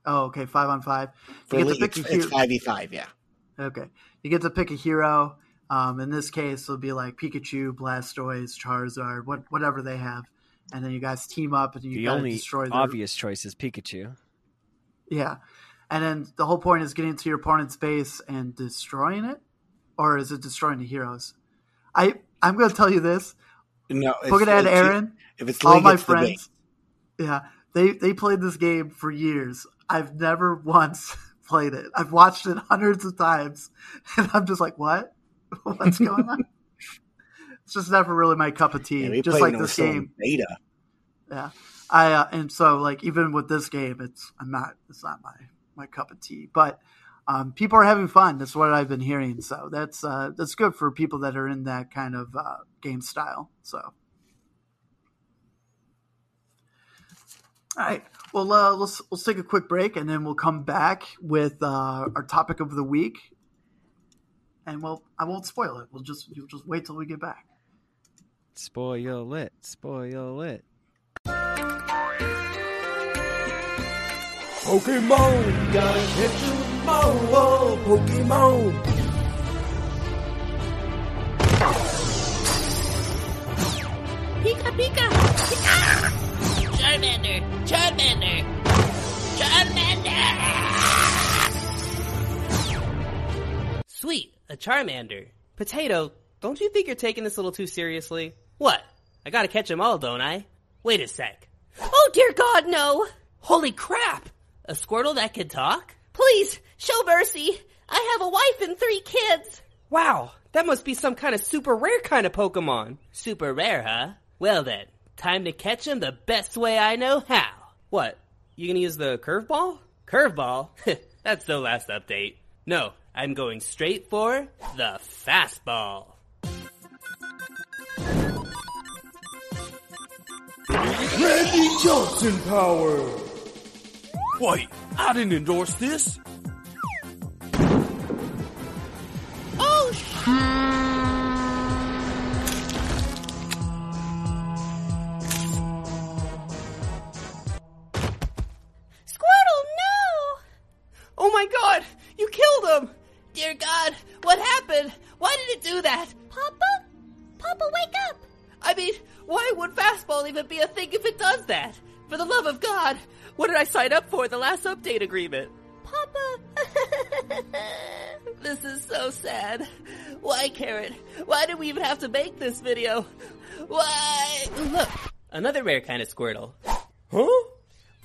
Oh, okay, 5-on-5. It's 5v5, yeah. Okay. You get to pick a hero. In this case, it'll be like Pikachu, Blastoise, Charizard, whatever they have. And then you guys team up and you gotta destroy them. The only obvious choice is Pikachu. Yeah. And then the whole point is getting to your opponent's base and destroying it? Or is it destroying the heroes? I'm going to tell you this. No, PokéDad Aaron, if it's League, all my friends, they played this game for years. I've never once played it. I've watched it hundreds of times, and I'm just like, what? What's going on? It's just never really my cup of tea. Just like this game, beta. Yeah, I and so like even with this game, it's not my cup of tea. But people are having fun. That's what I've been hearing. So that's good for people that are in that kind of game style. So, all right. Well, let's take a quick break, and then we'll come back with our topic of the week. And I won't spoil it. You'll just wait till we get back. Spoil it. Pokemon, gotta catch 'em all, Pokemon. Pika! Charmander! Charmander! Charmander! Sweet, a Charmander. Potato, don't you think you're taking this a little too seriously? What? I gotta catch them all, don't I? Wait a sec. Oh dear God, no! Holy crap! A Squirtle that can talk? Please, show mercy! I have a wife and 3 kids! Wow, that must be some kind of super rare kind of Pokemon. Super rare, huh? Well then, time to catch him the best way I know how. What, you gonna use the curveball? Curveball? That's the last update. No, I'm going straight for the fastball. Randy Johnson power! Wait, I didn't endorse this. Oh, Squirtle, no! Oh my God, you killed him! Dear God, what happened? Why did it do that? Papa? Papa, wake up! I mean, why would fastball even be a thing if it does that? For the love of God, what did I sign up for in the last update agreement? Papa! This is so sad. Why, Carrot? Why did we even have to make this video? Why? Look, another rare kind of Squirtle. Huh?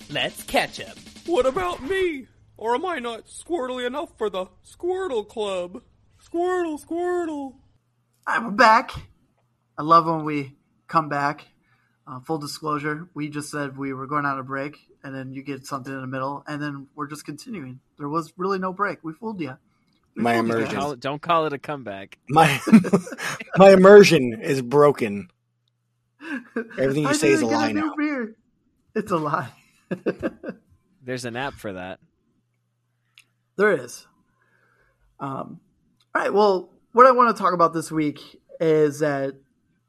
Let's catch him. What about me? Or am I not squirtly enough for the Squirtle Club? Squirtle, Squirtle. Alright, we're back. I love when we come back. Full disclosure, we just said we were going on a break, and then you get something in the middle, and then we're just continuing. There was really no break. We fooled you. My immersion. Don't call it a comeback. My immersion is broken. Everything you say is a lie now. It's a lie. There's an app for that. There is. All right, well, what I want to talk about this week is that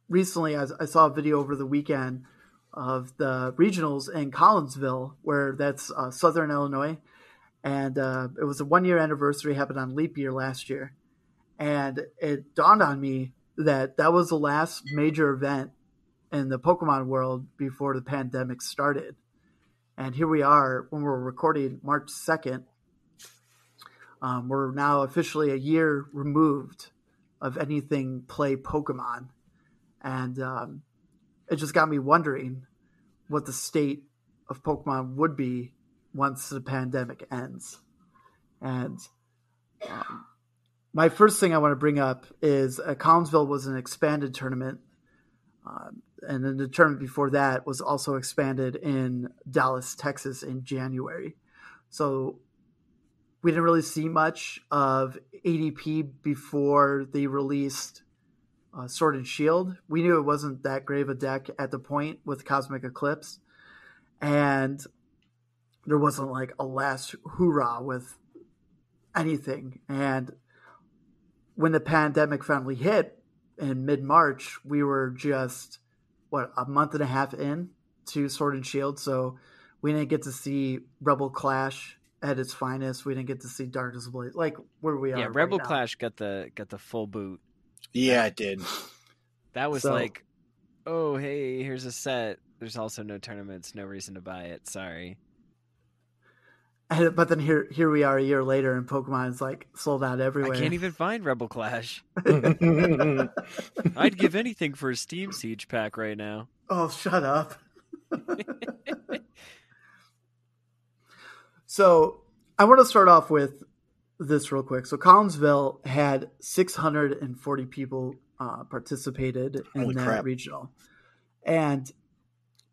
recently, I saw a video over the weekend of the regionals in Collinsville, where that's southern Illinois, and it was a 1-year anniversary, happened on leap year last year, and it dawned on me that that was the last major event in the Pokemon world before the pandemic started, and here we are when we're recording March 2nd. We're now officially a year removed of anything play Pokemon. And it just got me wondering what the state of Pokemon would be once the pandemic ends. And my first thing I want to bring up is Collinsville was an expanded tournament. And then the tournament before that was also expanded in Dallas, Texas in January. So we didn't really see much of ADP before they released Sword and Shield. We knew it wasn't that great of a deck at the point with Cosmic Eclipse, and there wasn't like a last hoorah with anything. And when the pandemic finally hit in mid-March, we were just a month and a half in to Sword and Shield, so we didn't get to see Rebel Clash at its finest. We didn't get to see Darkness Blade, like where we are. Yeah, Rebel right Clash now got the full boot. Yeah, it did. That was like, oh, hey, here's a set. There's also no tournaments, no reason to buy it. Sorry. But then here we are a year later, and Pokemon is like sold out everywhere. I can't even find Rebel Clash. I'd give anything for a Steam Siege pack right now. Oh, shut up. So I want to start off with this real quick. So Collinsville had 640 people participated in that regional, and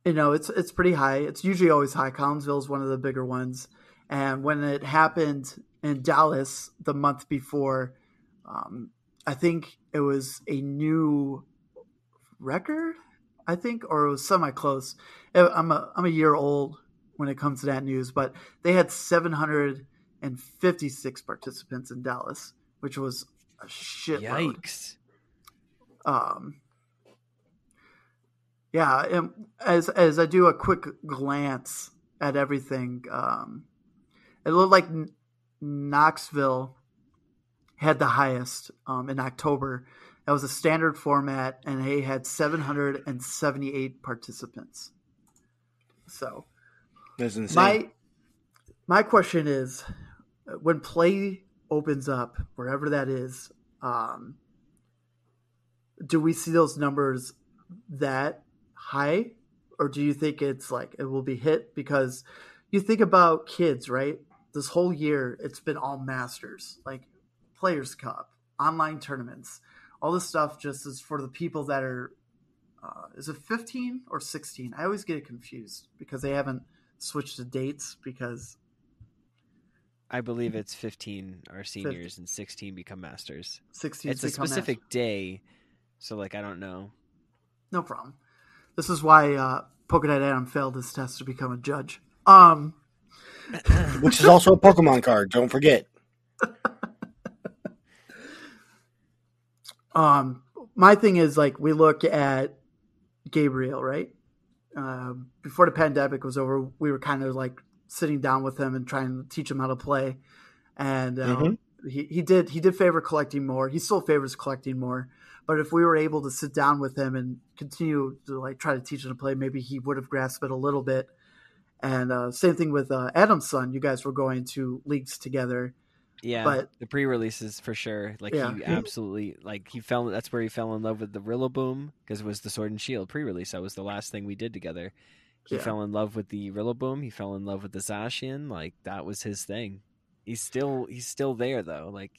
you know it's pretty high. It's usually always high. Collinsville is one of the bigger ones, and when it happened in Dallas the month before, I think it was a new record. I think, or it was semi close. I'm a year old when it comes to that news, but they had 756 participants in Dallas, which was a shitload. Yikes. Yeah, and as I do a quick glance at everything, it looked like Knoxville had the highest in October That was a standard format, and they had 778 participants. So that's insane. My question is, when play opens up, wherever that is, do we see those numbers that high, or do you think it's like it will be hit? Because you think about kids, right? This whole year, it's been all Masters, like Players' Cup, online tournaments, all this stuff just is for the people that are, is it 15 or 16? I always get it confused because they haven't switched the dates because. I believe it's 15 are seniors 15. And 16 become Masters. 16 it's a specific day, so like I don't know. No problem. This is why PokéDad Adam failed his test to become a judge. Which is also a Pokemon card, don't forget. My thing is, like, we look at Gabriel, right? Before the pandemic was over, we were kind of like sitting down with him and trying to teach him how to play. And he did favor collecting more. He still favors collecting more. But if we were able to sit down with him and continue to like try to teach him to play, maybe he would have grasped it a little bit. And same thing with Adam's son. You guys were going to leagues together. Yeah, but the pre-releases for sure. Like yeah. He absolutely like he fell. That's where he fell in love with the Rillaboom because it was the Sword and Shield pre-release. That was the last thing we did together. He fell in love with the Rillaboom. He fell in love with the Zacian. Like that was his thing. He's still there though. Like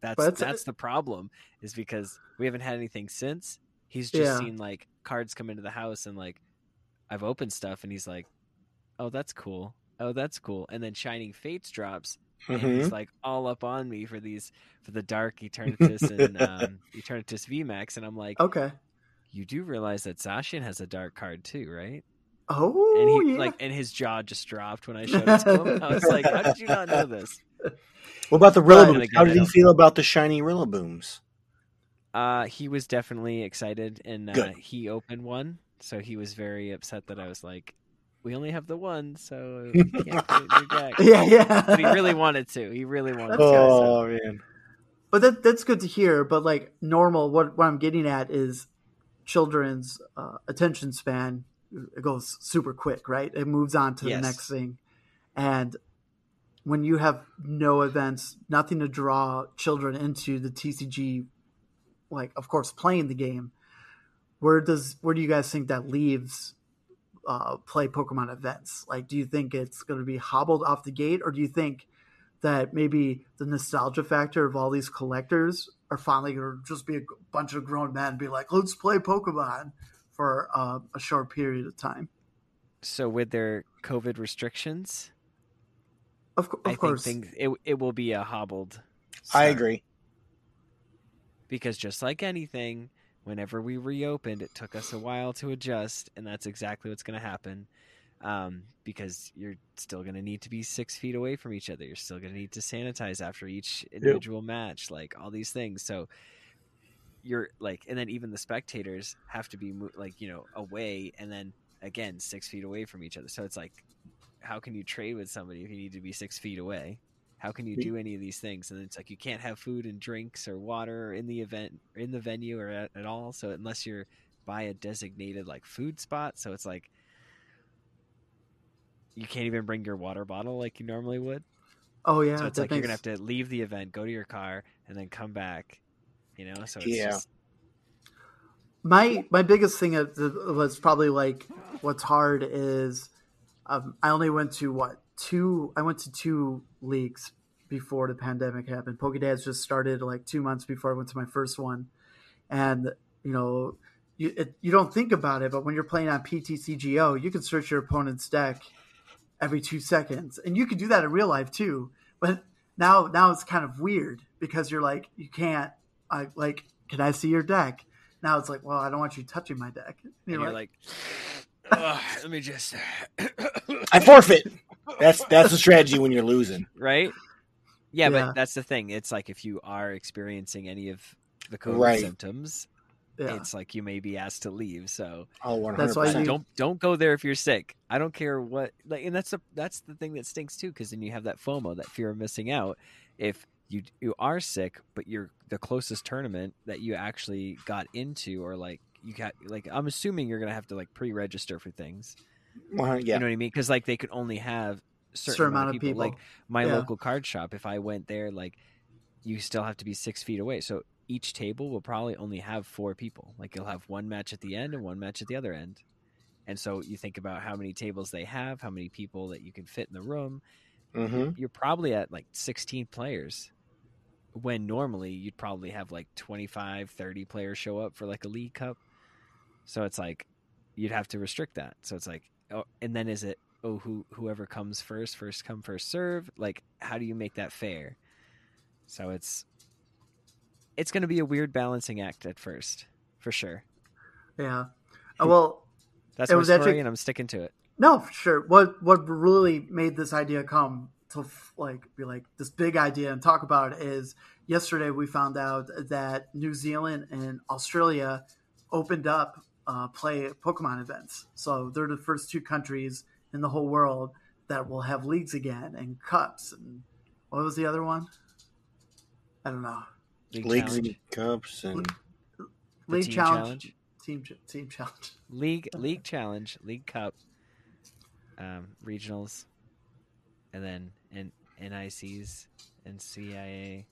that's the problem is because we haven't had anything since. He's just seen like cards come into the house and like I've opened stuff and he's like, oh that's cool. Oh that's cool. And then Shining Fates drops. And he's like all up on me for the Dark Eternatus and Eternatus VMAX, and I'm like, okay, you do realize that Zacian has a Dark card too, right? Oh, and he like, and his jaw just dropped when I showed it to him. I was like, how did you not know this? What about the Rillaboom? How did he feel about the shiny Rillabooms? He was definitely excited, and he opened one, so he was very upset that I was like, we only have the one, so we can't get it back. Yeah. But he really wanted to. Oh, man. But that's good to hear. But, like, normal, what I'm getting at is children's attention span. It goes super quick, right? It moves on to the next thing. And when you have no events, nothing to draw children into the TCG, like, of course, playing the game, where do you guys think that leaves play Pokemon events? Like, do you think it's going to be hobbled off the gate, or do you think that maybe the nostalgia factor of all these collectors are finally going to just be a bunch of grown men and be like, let's play Pokemon for a short period of time? So with their COVID restrictions, of course, I think it will be a hobbled start. I agree. Because just like anything, whenever we reopened, it took us a while to adjust, and that's exactly what's going to happen because you're still going to need to be 6 feet away from each other. You're still going to need to sanitize after each individual match, like all these things. So you're like, and then even the spectators have to be like, you know, away, and then again 6 feet away from each other. So it's like, how can you trade with somebody if you need to be 6 feet away? How can you do any of these things? And it's like you can't have food and drinks or water or in the event, or in the venue, or at all. So unless you're by a designated like food spot, so it's like you can't even bring your water bottle like you normally would. Oh yeah, so it's like you're gonna have to leave the event, go to your car, and then come back. You know, so it's just... My biggest thing was probably like what's hard is I only went to two leagues before the pandemic happened. PokéDads just started like 2 months before I went to my first one. And, you know, you don't think about it, but when you're playing on PTCGO, you can search your opponent's deck every 2 seconds. And you can do that in real life too. But now it's kind of weird because you're like, you can't, can I see your deck? Now it's like, well, I don't want you touching my deck. You're like let me just... I forfeit. That's a strategy when you're losing, right? Yeah, but that's the thing. It's like if you are experiencing any of the COVID symptoms, it's like you may be asked to leave. So 100%. That's why you don't go there if you're sick. I don't care what. Like, and that's the thing that stinks too, because then you have that FOMO, that fear of missing out. If you are sick, but you're the closest tournament that you actually got into, or like you got, like, I'm assuming you're going to have to like pre-register for things. Yeah. You know what I mean? Because like they could only have certain amount of people. Like my local card shop, if I went there, like you still have to be 6 feet away. So each table will probably only have 4 people. Like you'll have one match at the end and one match at the other end. And so you think about how many tables they have, how many people that you can fit in the room. Mm-hmm. You're probably at like 16 players when normally you'd probably have like 25, 30 players show up for like a League Cup. So it's like you'd have to restrict that. So it's like, oh, and then is it, oh, whoever comes first come, first serve? Like, how do you make that fair? So it's going to be a weird balancing act at first, for sure. Yeah. Well, that's my story, and I'm sticking to it. No, for sure. What really made this idea come to be this big idea and talk about it is yesterday we found out that New Zealand and Australia opened up play Pokemon events. So they're the first 2 countries in the whole world that will have leagues again and cups. And what was the other one? I don't know. Leagues and cups and league challenge. Team challenge. League challenge. League cup. Regionals, and then NICs and CIA.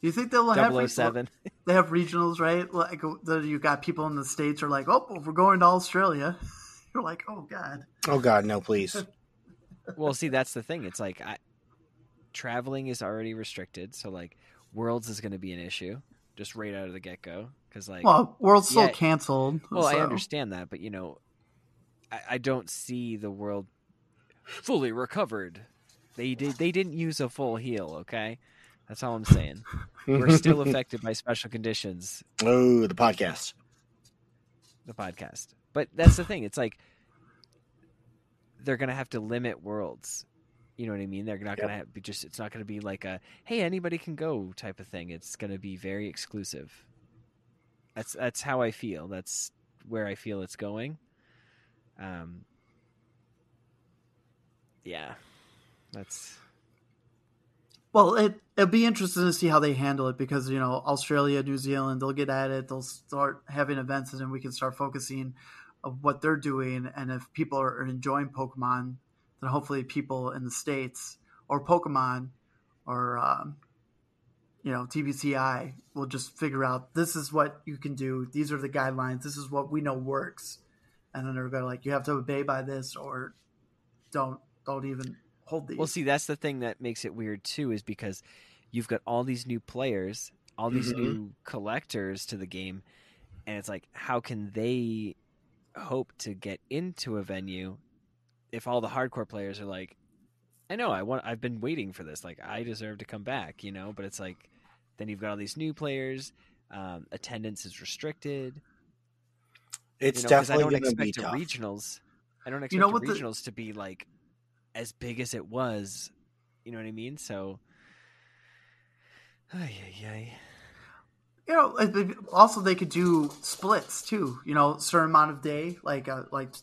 You think they'll have 007? They have regionals, right? Like you got people in the States are like, oh, we're going to Australia. You're like, oh god. Oh god, no, please. Well, see, that's the thing. It's like traveling is already restricted, so like Worlds is going to be an issue just right out of the get go because like Worlds still canceled. Well, so. I understand that, but you know, I don't see the world fully recovered. They didn't use a full heal, okay? That's all I'm saying. We're still affected by special conditions. Oh, the podcast. But that's the thing. It's like they're going to have to limit Worlds. You know what I mean? They're not going to be just, it's not going to be like a hey, anybody can go type of thing. It's going to be very exclusive. That's how I feel. That's where I feel it's going. Yeah, that's. Well, it'll be interesting to see how they handle it because, you know, Australia, New Zealand, they'll get at it. They'll start having events and then we can start focusing on what they're doing. And if people are enjoying Pokemon, then hopefully people in the States or Pokemon or, you know, TBCI will just figure out this is what you can do. These are the guidelines. This is what we know works. And then they're going to like, you have to obey by this or don't even hold these. Well, see, that's the thing that makes it weird too, is because you've got all these new players, all these new collectors to the game. And it's like, how can they hope to get into a venue if all the hardcore players are like, I know I've been waiting for this. Like I deserve to come back, you know, but it's like, then you've got all these new players. Attendance is restricted. It's definitely going to be tough. I don't expect regionals to be like as big as it was. You know what I mean? So, You know, also they could do splits too. You know, a certain amount of day, like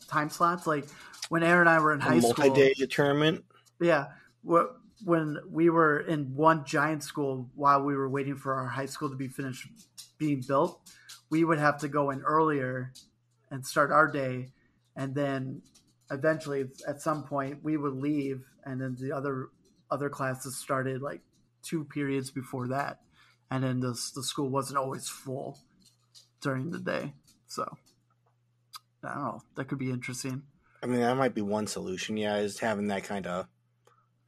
time slots. Like when Aaron and I were in high school, multi-day tournament. Yeah, when we were in one giant school while we were waiting for our high school to be finished being built, we would have to go in earlier and start our day, and then eventually at some point we would leave, and then the other classes started like 2 periods before that, and then the school wasn't always full during the day. So I don't know, that could be interesting. I mean, that might be one solution, is having that kind of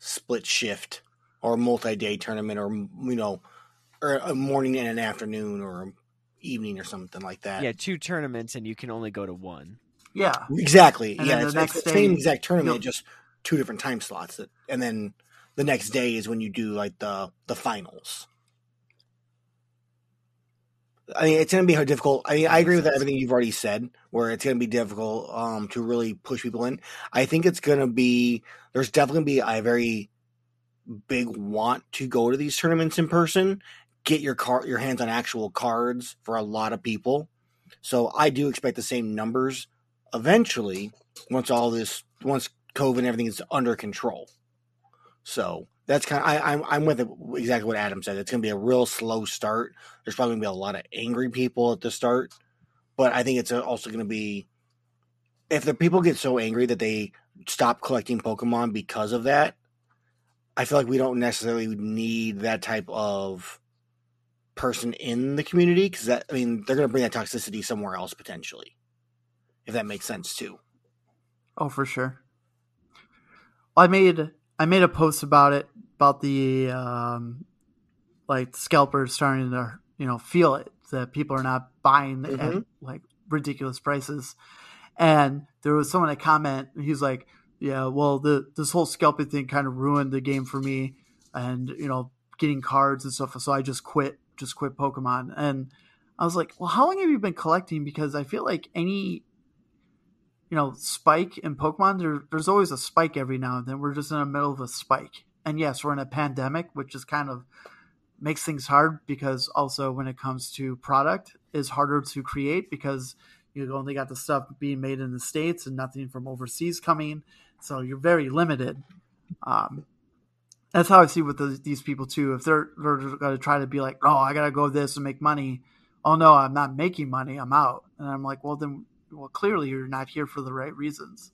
split shift or multi-day tournament, or you know, or a morning and an afternoon or a evening or something like that. Yeah, 2 tournaments and you can only go to one. Yeah, exactly. And yeah, it's the same exact tournament, just 2 different time slots. And then the next day is when you do like the finals. I mean, it's going to be difficult. I mean, I agree with everything you've already said, where it's going to be difficult to really push people in. I think it's going to be, there's definitely going to be a very big want to go to these tournaments in person. Get your hands on actual cards for a lot of people. So I do expect the same numbers eventually once COVID and everything is under control. So That's kind of, I'm with it, exactly what Adam said. It's going to be a real slow start. There's probably going to be a lot of angry people at the start, but I think it's also going to be, if the people get so angry that they stop collecting Pokemon because of that, I feel like we don't necessarily need that type of person in the community, because that, I mean, they're going to bring that toxicity somewhere else potentially, if that makes sense too. Oh, for sure. I made a post about it, about the like scalpers starting to, you know, feel it, that people are not buying at like ridiculous prices. And there was someone that comment, and he's like, yeah, well, this whole scalping thing kind of ruined the game for me, and, you know, getting cards and stuff. So I just quit Pokemon. And I was like, well, how long have you been collecting? Because I feel like any, you know, spike in Pokemon, there's always a spike every now and then. We're just in the middle of a spike. And yes, we're in a pandemic, which is kind of makes things hard, because also when it comes to product, it's harder to create because you only got the stuff being made in the States and nothing from overseas coming. So you're very limited. That's how I see with these people too. If they're going to try to be like, oh, I got to go this and make money. Oh no, I'm not making money. I'm out. And I'm like, well, then, well, clearly you're not here for the right reasons.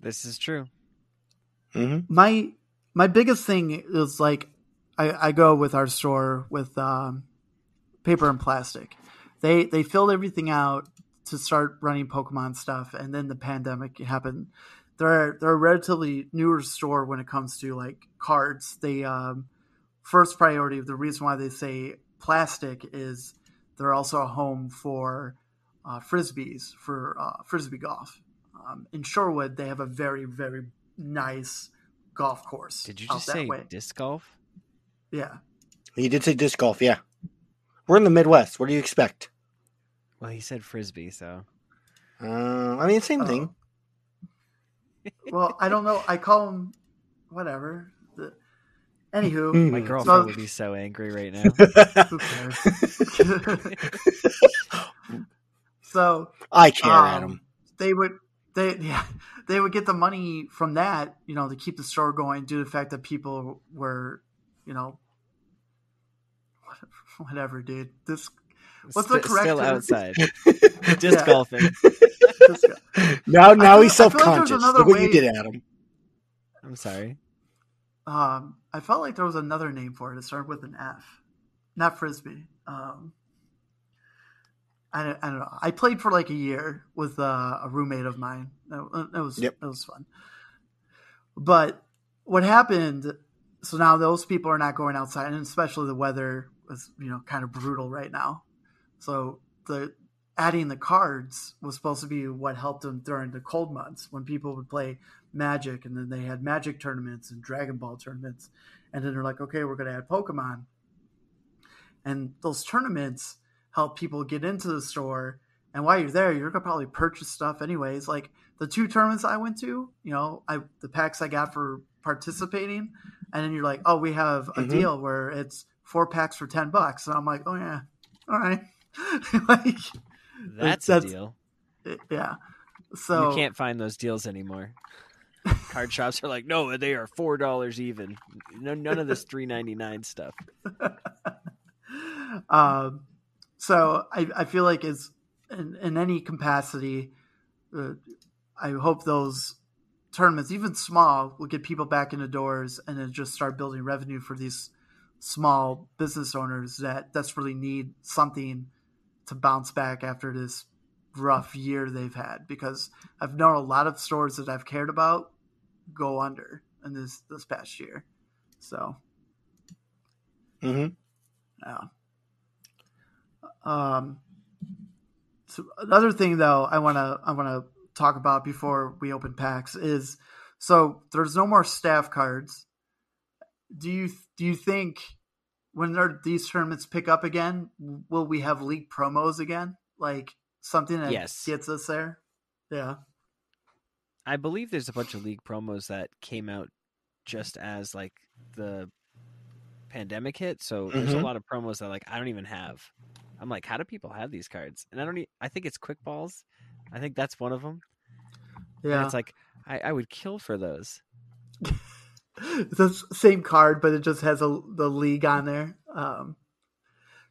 This is true. Mm-hmm. My biggest thing is like, I go with our store with paper and plastic. They filled everything out to start running Pokemon stuff, and then the pandemic happened. They're a relatively newer store when it comes to like cards. They first priority, the reason why they say plastic is they're also a home for Frisbees, for Frisbee golf. In Shorewood, they have a very, very nice golf course. Did you just say disc golf? Yeah. You did say disc golf, yeah. We're in the Midwest. What do you expect? Well, he said Frisbee, so. I mean, same thing. Well, I don't know. I call him whatever. Anywho. My girlfriend would be so angry right now. Who cares? So. I care, Adam. They would get the money from that, you know, to keep the store going due to the fact that people were, you know, whatever, dude. This what's the correct still outside disc golfing. Now he's self-conscious. Like look what you did, Adam. I'm sorry. I felt like there was another name for it. It started with an F, not Frisbee. I don't know. I played for like a year with a roommate of mine. It was fun. But what happened? So now those people are not going outside, and especially the weather was, you know, kind of brutal right now. So the adding the cards was supposed to be what helped them during the cold months when people would play Magic, and then they had Magic tournaments and Dragon Ball tournaments. And then they're like, okay, we're going to add Pokemon. And those tournaments help people get into the store. And while you're there, you're going to probably purchase stuff anyways. Like the two tournaments I went to, you know, the packs I got for participating, and then you're like, oh, we have a deal where it's 4 packs for $10. And I'm like, oh yeah, all right. Like that's a deal. Yeah. So you can't find those deals anymore. Card shops are like, no, they are $4 even. No, none of this $3.99 stuff. So I feel like it's in any capacity. I hope those tournaments, even small, will get people back into doors, and then just start building revenue for these small business owners that desperately need something to bounce back after this rough year they've had, because I've known a lot of stores that I've cared about go under in this past year. So so another thing though I want to talk about before we open packs is, so there's no more staff cards. Do you think when these tournaments pick up again, will we have leaked promos again? Like something that gets us there? Yeah. I believe there's a bunch of leaked promos that came out just as like the pandemic hit. So there's a lot of promos that like I don't even have. I'm like, how do people have these cards? And I think it's Quick Balls. I think that's one of them. Yeah. And it's like I would kill for those. It's the same card, but it just has the league on there.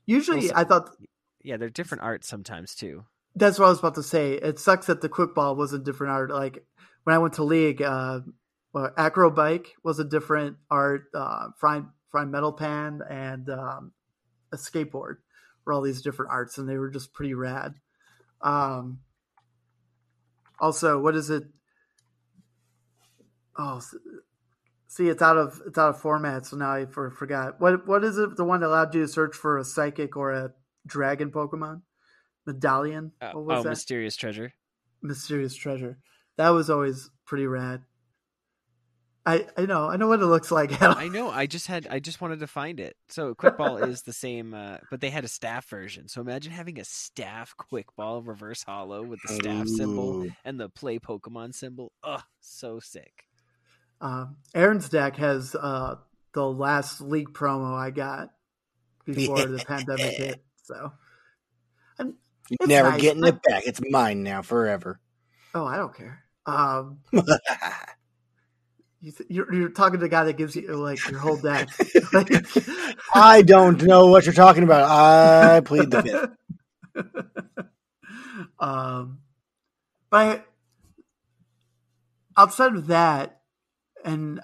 Usually, also, I thought... Yeah, they're different art sometimes, too. That's what I was about to say. It sucks that the Quickball was a different art. Like, when I went to League, Acrobike was a different art, Frying Metal Pan, and a Skateboard were all these different arts, and they were just pretty rad. Also, what is it? Oh, see, it's out of format, so now I forgot. What is it? The one that allowed you to search for a psychic or a dragon Pokemon medallion? What was that? Mysterious Treasure. Mysterious Treasure. That was always pretty rad. I know what it looks like. I know. I just wanted to find it. So Quickball is the same, but they had a staff version. So imagine having a staff Quickball reverse hollow with the staff symbol and the play Pokemon symbol. Ugh, so sick. Aaron's deck has the last league promo I got before the pandemic hit. So I'm never getting it back. It's mine now forever. Oh, I don't care. You're talking to the guy that gives you like your whole deck. I don't know what you're talking about. I plead the fifth. But outside of that, and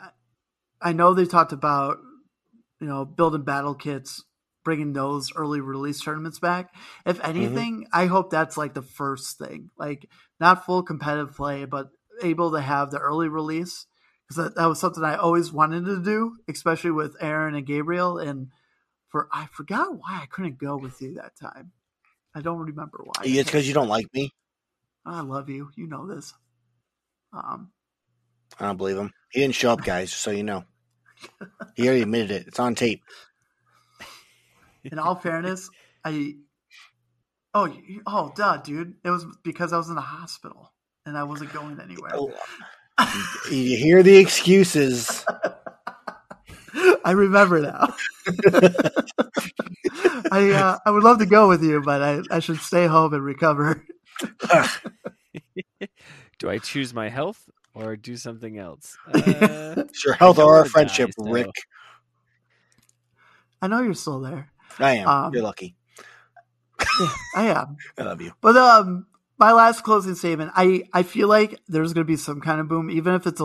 I know they talked about building battle kits, bringing those early release tournaments back. If anything, I hope that's like the first thing, like not full competitive play, but able to have the early release. Because that was something I always wanted to do, especially with Aaron and Gabriel. And I forgot why I couldn't go with you that time. I don't remember why. It's because you don't like me. I love you. You know this. I don't believe him. He didn't show up, guys, so you know. He already admitted it. It's on tape. In all fairness, duh, dude. It was because I was in the hospital and I wasn't going anywhere. Oh. You hear the excuses. I remember now. I would love to go with you, but I should stay home and recover. Do I choose my health or do something else? It's your health or our friendship, Rick. I know you're still there. I am. You're lucky. Yeah, I am. I love you. But my last closing statement, I feel like there's going to be some kind of boom, even if it's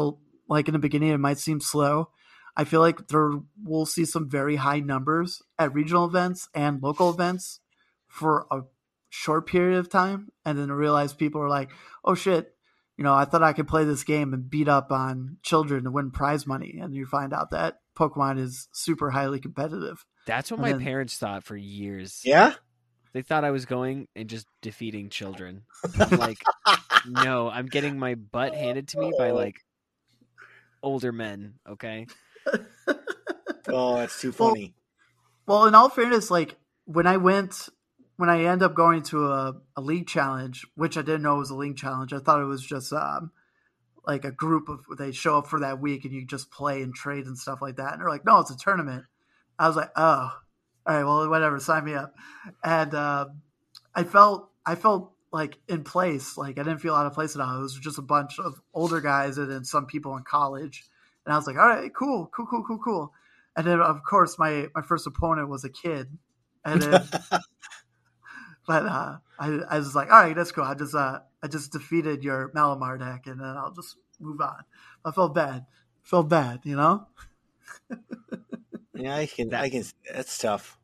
like in the beginning, it might seem slow. I feel like we'll see some very high numbers at regional events and local events for a short period of time. And then realize people are like, oh shit, I thought I could play this game and beat up on children to win prize money. And you find out that Pokemon is super highly competitive. That's what my parents thought for years. Yeah. They thought I was going and just defeating children. I'm like, no, I'm getting my butt handed to me by like older men. Okay. Oh, that's too funny. Well, in all fairness, like when I end up going to a league challenge, which I didn't know was a league challenge. I thought it was just like a group of, they show up for that week and you just play and trade and stuff like that. And they're like, no, it's a tournament. I was like, oh, all right, well, whatever, sign me up. And I felt like in place, like I didn't feel out of place at all. It was just a bunch of older guys and then some people in college. And I was like, all right, cool. And then, of course, my first opponent was a kid. And then, but I was like, all right, that's cool. I just defeated your Malamar deck, and then I'll just move on. I felt bad, Yeah, I can. That's tough.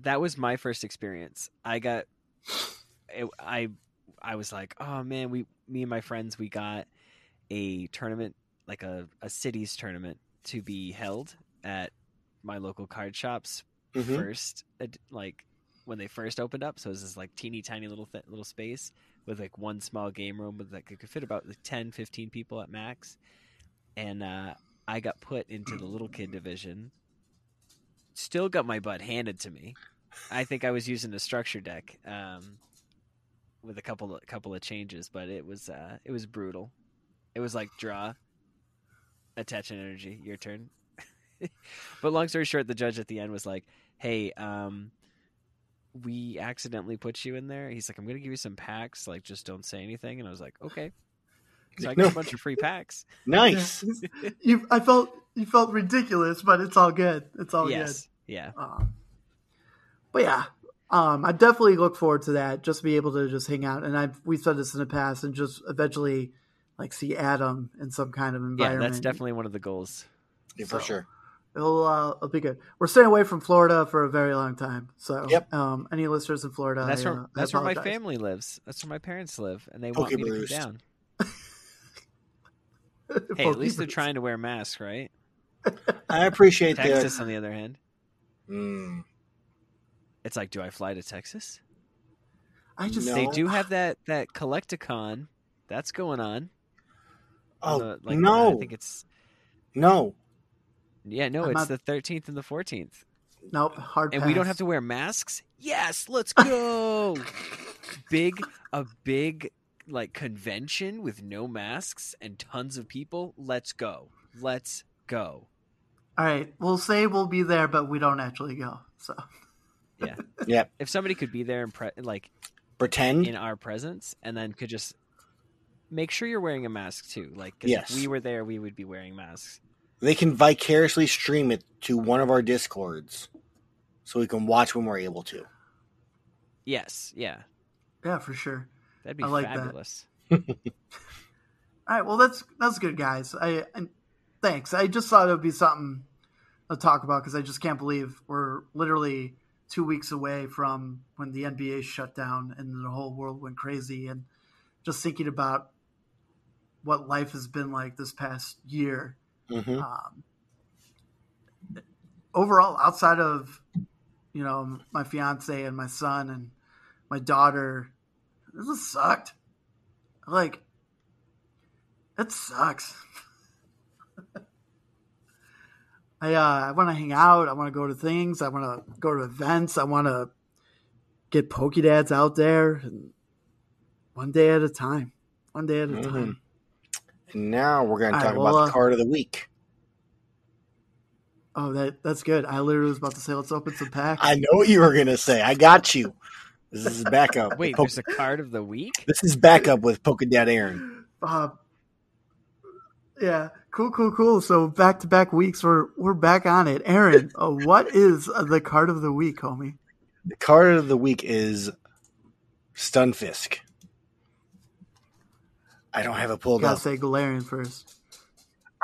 That was my first experience. I was like, oh man, me and my friends, we got a tournament, like a cities tournament to be held at my local card shops first, like when they first opened up. So it was this like teeny tiny little space with like one small game room with like, it could fit about like 10, 15 people at max. And I got put into the little kid division. Still got my butt handed to me. I think I was using a structure deck with a couple of changes, but it was brutal. It was like draw, attach an energy, your turn. But long story short, the judge at the end was like, "Hey, we accidentally put you in there." He's like, "I'm going to give you some packs. Like, just don't say anything." And I was like, "Okay." So I got a bunch of free packs. Nice. I felt ridiculous, but it's all good. It's all good. Yeah. But yeah, I definitely look forward to that. Just to be able to just hang out, and we've said this in the past, and just eventually like see Adam in some kind of environment. Yeah, that's definitely one of the goals. Yeah, for sure. It'll be good. We're staying away from Florida for a very long time. So any listeners in Florida, that's where my family lives. That's where my parents live, and they want me to come down. Hey, at least they're trying to wear masks, right? I appreciate that. Texas, on the other hand. Mm. It's like, do I fly to Texas? They do have that Collecticon that's going on. Oh, no. I think it's... No. Yeah, no, it's the 13th and the 14th. Nope, hard pass. And we don't have to wear masks? Yes, let's go! A big... like convention with no masks and tons of people. Let's go. All right, we'll say we'll be there, but we don't actually go. So yeah. If somebody could be there and pretend in our presence, and then could just make sure you're wearing a mask too. Like, 'cause if we were there, we would be wearing masks. They can vicariously stream it to one of our Discords, so we can watch when we're able to. Yes. Yeah. Yeah, for sure. That'd be fabulous. All right, well, that's good, guys. Thanks. I just thought it would be something to talk about because I just can't believe we're literally 2 weeks away from when the NBA shut down and the whole world went crazy. And just thinking about what life has been like this past year. Mm-hmm. Overall, outside of my fiance and my son and my daughter. This just sucked. Like, it sucks. I want to hang out. I want to go to things. I want to go to events. I want to get PokéDads out there. And one day at a time. And now we're going to talk about the card of the week. Oh, that's good. I literally was about to say, let's open some packs. I know what you were going to say. I got you. This is backup. Wait, there's a card of the week? This is backup with PokéDad Aaron. Yeah, cool. So back-to-back weeks, we're back on it. Aaron, what is the card of the week, homie? The card of the week is Stunfisk. I don't have it pulled up. Gotta say Galarian first.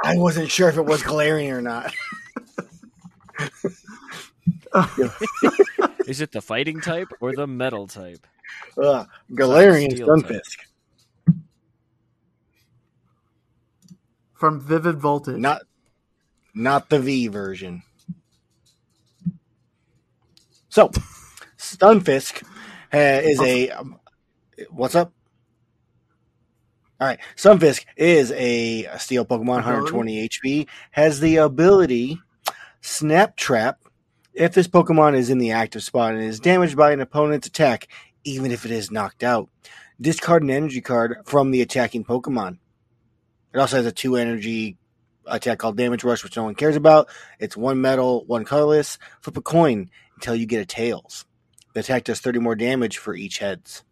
I wasn't sure if it was Galarian or not. Is it the fighting type or the metal type? Galarian Stunfisk. From Vivid Voltage. Not the V version. So, Stunfisk is a... what's up? All right. Stunfisk is a steel Pokemon, 120 HP. Has the ability Snap Trap. If this Pokemon is in the active spot and is damaged by an opponent's attack, even if it is knocked out, discard an energy card from the attacking Pokemon. It also has a 2 energy attack called Damage Rush, which no one cares about. It's 1 metal, 1 colorless. Flip a coin until you get a tails. The attack does 30 more damage for each heads.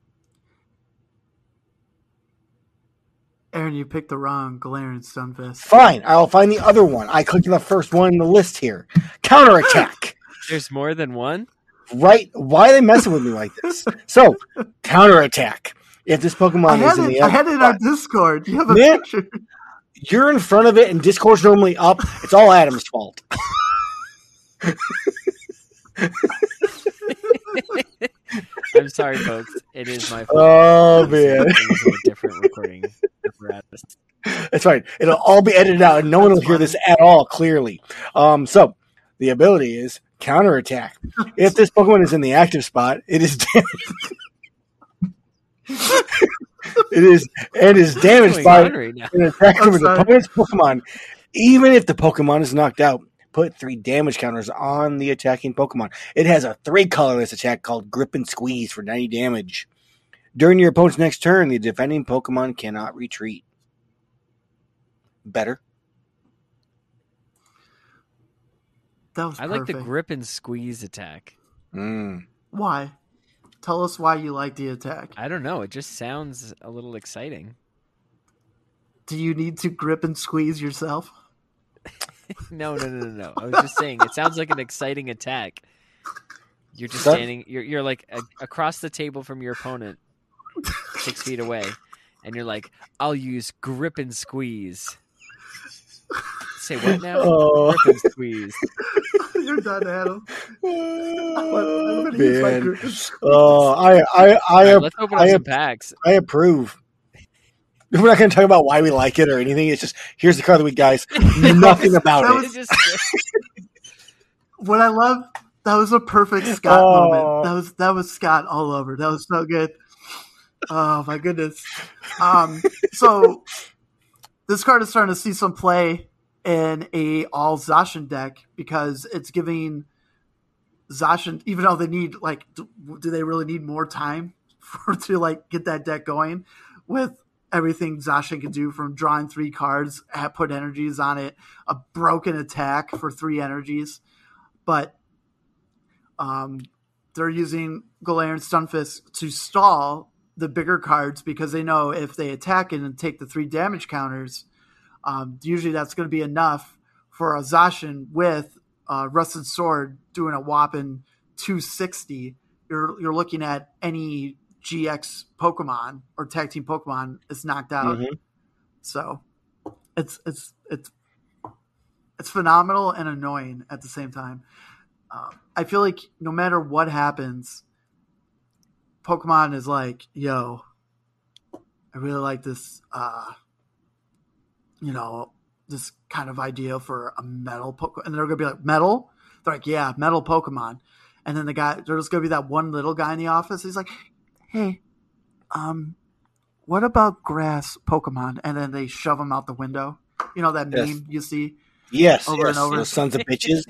Aaron, you picked the wrong Galarian Stunfisk. Fine, I'll find the other one. I clicked on the first one in the list here. Counterattack. There's more than one? Right. Why are they messing with me like this? So, counterattack. If this Pokemon is in the... I had it on Discord. You have a picture. You're in front of it, and Discord's normally up. It's all Adam's fault. I'm sorry, folks. It is my fault. Oh, man. A different recording apparatus. That's right. It'll all be edited out, and no one will hear this at all, clearly. So, the ability is... Counterattack. If this Pokemon is in the active spot, it is damaged. it is damaged by an attack from an opponent's Pokemon. Even if the Pokemon is knocked out, put 3 damage counters on the attacking Pokemon. It has a 3 colorless attack called Grip and Squeeze for 90 damage. During your opponent's next turn, the defending Pokemon cannot retreat. Better. I like the Grip and Squeeze attack. Mm. Why? Tell us why you like the attack. I don't know. It just sounds a little exciting. Do you need to grip and squeeze yourself? No. I was just saying, it sounds like an exciting attack. You're just standing. You're like across the table from your opponent, 6 feet away, and you're like, "I'll use grip and squeeze." Say what now? Oh. Grip and squeeze. You're done, Adam. Oh, man. Oh, let's open up some packs. I approve. We're not going to talk about why we like it or anything. It's just, here's the card that we guys knew nothing about. What I love, that was a perfect Scott moment. That was Scott all over. That was so good. Oh, my goodness. So this card is starting to see some play in a all Zacian deck because it's giving Zacian, even though they need, like, do they really need more time to get that deck going with everything Zacian can do, from drawing 3 cards, put energies on it, a broken attack for 3 energies. But they're using Galarian Stunfisk to stall the bigger cards because they know if they attack it and take the 3 damage counters, usually that's going to be enough for a Zacian with Rusted Sword doing a whopping 260. You're looking at any GX Pokemon or tag team Pokemon is knocked out. Mm-hmm. So it's phenomenal and annoying at the same time. I feel like no matter what happens, Pokemon is like, yo, I really like this, this kind of idea for a metal Pokemon. And they're going to be like, metal? They're like, yeah, metal Pokemon. And then there's going to be that one little guy in the office. He's like, hey, what about grass Pokemon? And then they shove them out the window. You know that meme you see? Yes. Over and over. Those sons of bitches.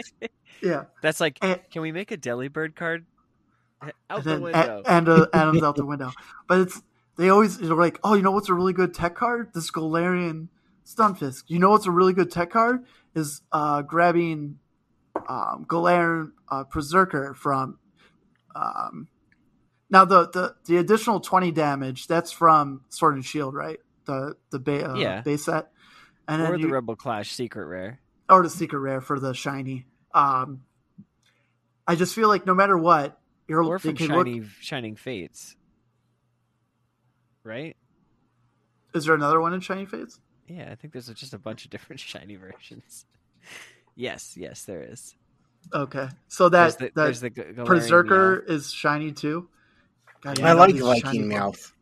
Yeah. That's like, can we make a Delibird card? Out the window. And Adam's out the window. But they're like, oh, you know what's a really good tech card? This Galarian Stunfisk. You know what's a really good tech card? Is grabbing Galarian Berserker from... Now the additional 20 damage, that's from Sword and Shield, right? The base set, and then the Rebel Clash secret rare, or the secret rare for the shiny. I just feel like no matter what, Shining Fates, right? Is there another one in Shining Fates? Yeah, I think there's just a bunch of different shiny versions. Yes, there is. Okay, so there's the Berserker is shiny too. God, I like King Mouth.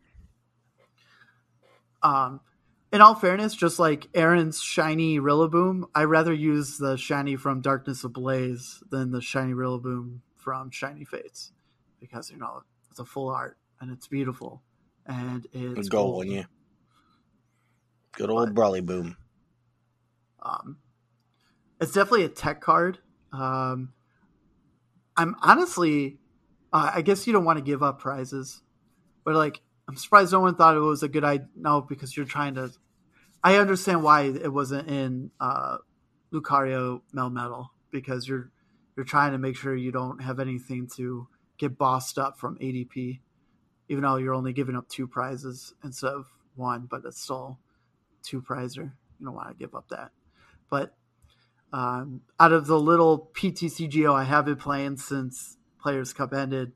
In all fairness, just like Aaron's shiny Rillaboom, I'd rather use the shiny from Darkness Ablaze than the shiny Rillaboom from Shiny Fates, because it's a full art and it's beautiful and it's gold on you. Good old Brawlyboom. It's definitely a tech card. I'm honestly. I guess you don't want to give up prizes, but I'm surprised no one thought it was a good idea. No, because you're trying to. I understand why it wasn't in Lucario Melmetal, because you're trying to make sure you don't have anything to get bossed up from ADP, even though you're only giving up 2 prizes instead of 1, but it's still 2 prizer. You don't want to give up that. But out of the little PTCGO I have been playing since Players' Cup ended,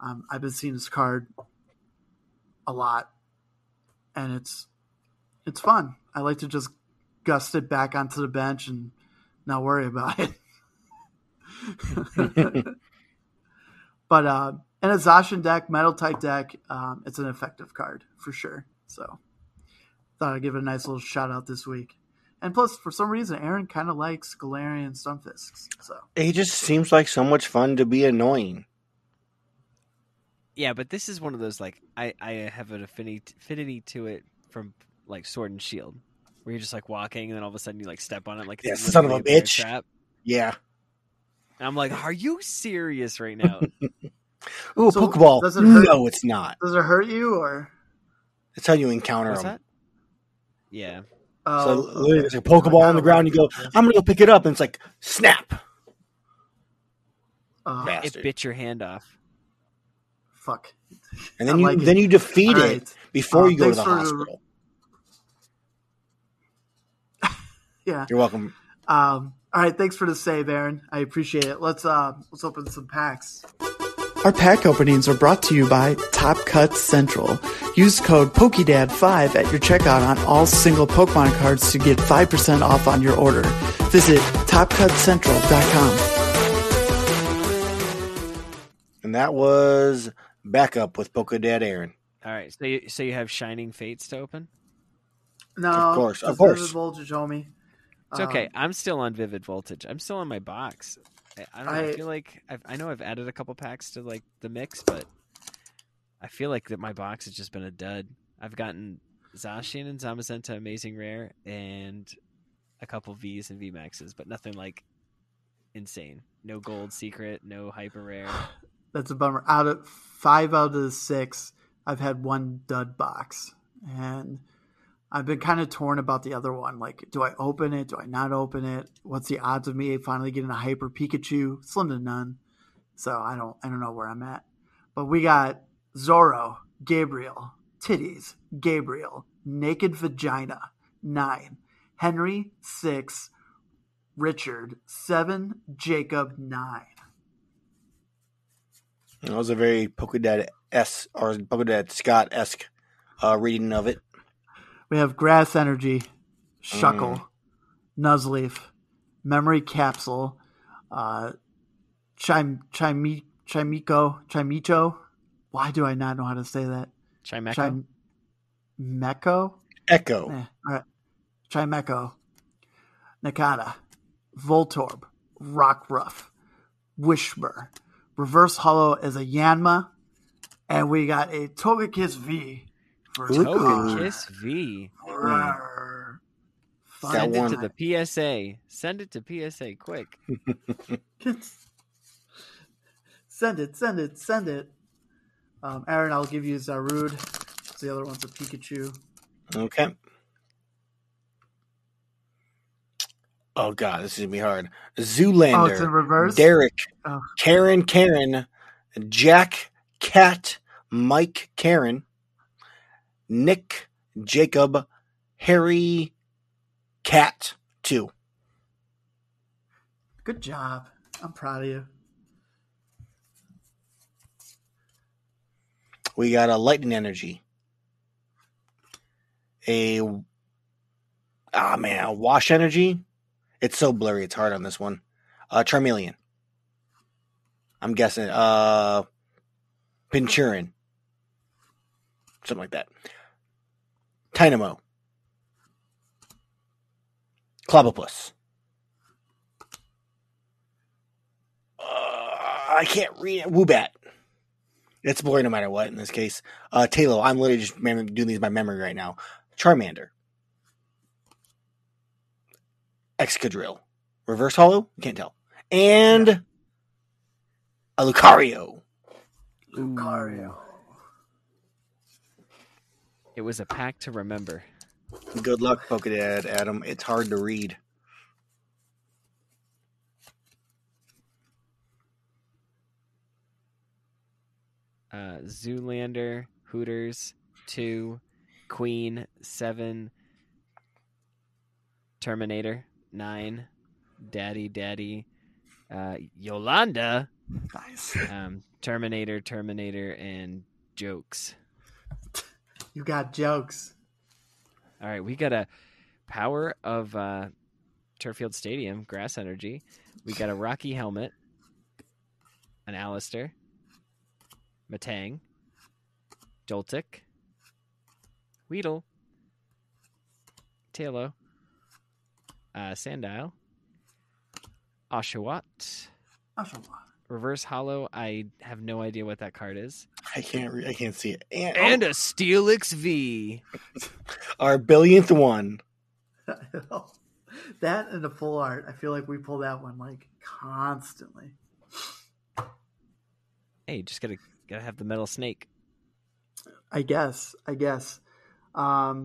I've been seeing this card a lot, and it's fun. I like to just gust it back onto the bench and not worry about it. But in a Zacian deck, metal type deck, it's an effective card for sure. So thought I'd give it a nice little shout out this week. And plus, for some reason, Aaron kind of likes Galarian Stunfisks. So he just seems like so much fun to be annoying. Yeah, but this is one of those, I have an affinity to it from, Sword and Shield, where you're just, walking, and then all of a sudden you, step on it. Yeah, son of a bitch. Trap. Yeah. And I'm like, are you serious right now? Ooh, so Pokeball. No, it's not. Does it hurt you, or? It's how you encounter them. That? Yeah. So there's a Pokeball on the ground. You go, I'm going to go pick it up. And it's like, snap. It bit your hand off. Fuck. And then you defeat it before you go to the hospital. Yeah. You're welcome. All right, thanks for the save, Aaron. I appreciate it. Let's open some packs. Our pack openings are brought to you by Top Cut Central. Use code PokéDad5 at your checkout on all single Pokemon cards to get 5% off on your order. Visit TopCutCentral.com. And that was Backup with PokéDad Aaron. All right, so you have Shining Fates to open? No, of course. Vivid Voltage, homie. It's okay. I'm still on Vivid Voltage. I'm still on my box. I don't know. I feel like I know I've added a couple packs to like the mix, but I feel like that my box has just been a dud. I've gotten Zacian and Zamazenta Amazing Rare and a couple Vs and VMAXs, but nothing like insane. No gold secret, no hyper rare. That's a bummer. Out of the six, I've had one dud box, and I've been kind of torn about the other one. Like, do I open it? Do I not open it? What's the odds of me finally getting a hyper Pikachu? Slim to none. So I don't know where I'm at. But we got Zorro, Gabriel, Titties, Gabriel, Naked Vagina, 9, Henry, 6, Richard, 7, Jacob, 9. That was a very PokéDad-esque or PokéDad Scott-esque reading of it. We have Grass Energy, Shuckle, Nuzleaf, Memory Capsule, Chimecho. Why do I not know how to say that? Chimecho? Echo. Yeah, all right. Chimecho, Nakata, Voltorb, Rockruff, Wishmer, Reverse Hollow as a Yanma, and we got a Togekiss V. Togekiss V. Send it to PSA quick. Send it. Aaron, I'll give you Zarude. The other one's a Pikachu. Okay. Oh, God, this is going to be hard. Zoolander. Oh, it's in reverse? Derek. Oh. Karen. Jack. Cat. Mike. Karen. Nick, Jacob, Harry, Cat, 2. Good job. I'm proud of you. We got a Lightning Energy. A Wash Energy. It's so blurry. It's hard on this one. Charmeleon. I'm guessing. Pinchurin. Something like that. Tynamo. Clobopus. I can't read it. Woobat. It's blurry no matter what in this case. Talo. I'm literally just doing these by memory right now. Charmander. Excadrill. Reverse Hollow? Can't tell. And a Lucario. Lucario. It was a pack to remember. Good luck, PokéDad, Adam. It's hard to read. Zoolander, Hooters, 2, Queen, 7, Terminator, 9, Daddy, Yolanda, nice. Terminator, and Jokes. You got jokes. All right, we got a Power of Turffield Stadium, Grass Energy. We got a Rocky Helmet, an Alistair, Metang, Joltik, Weedle, Talo, Sandile, Oshawott. Reverse Hollow, I have no idea what that card is. I can't see it. And a Steelix V. Our billionth one. That and a full art. I feel like we pull that one like constantly. Hey, just gotta have the metal snake. I guess. So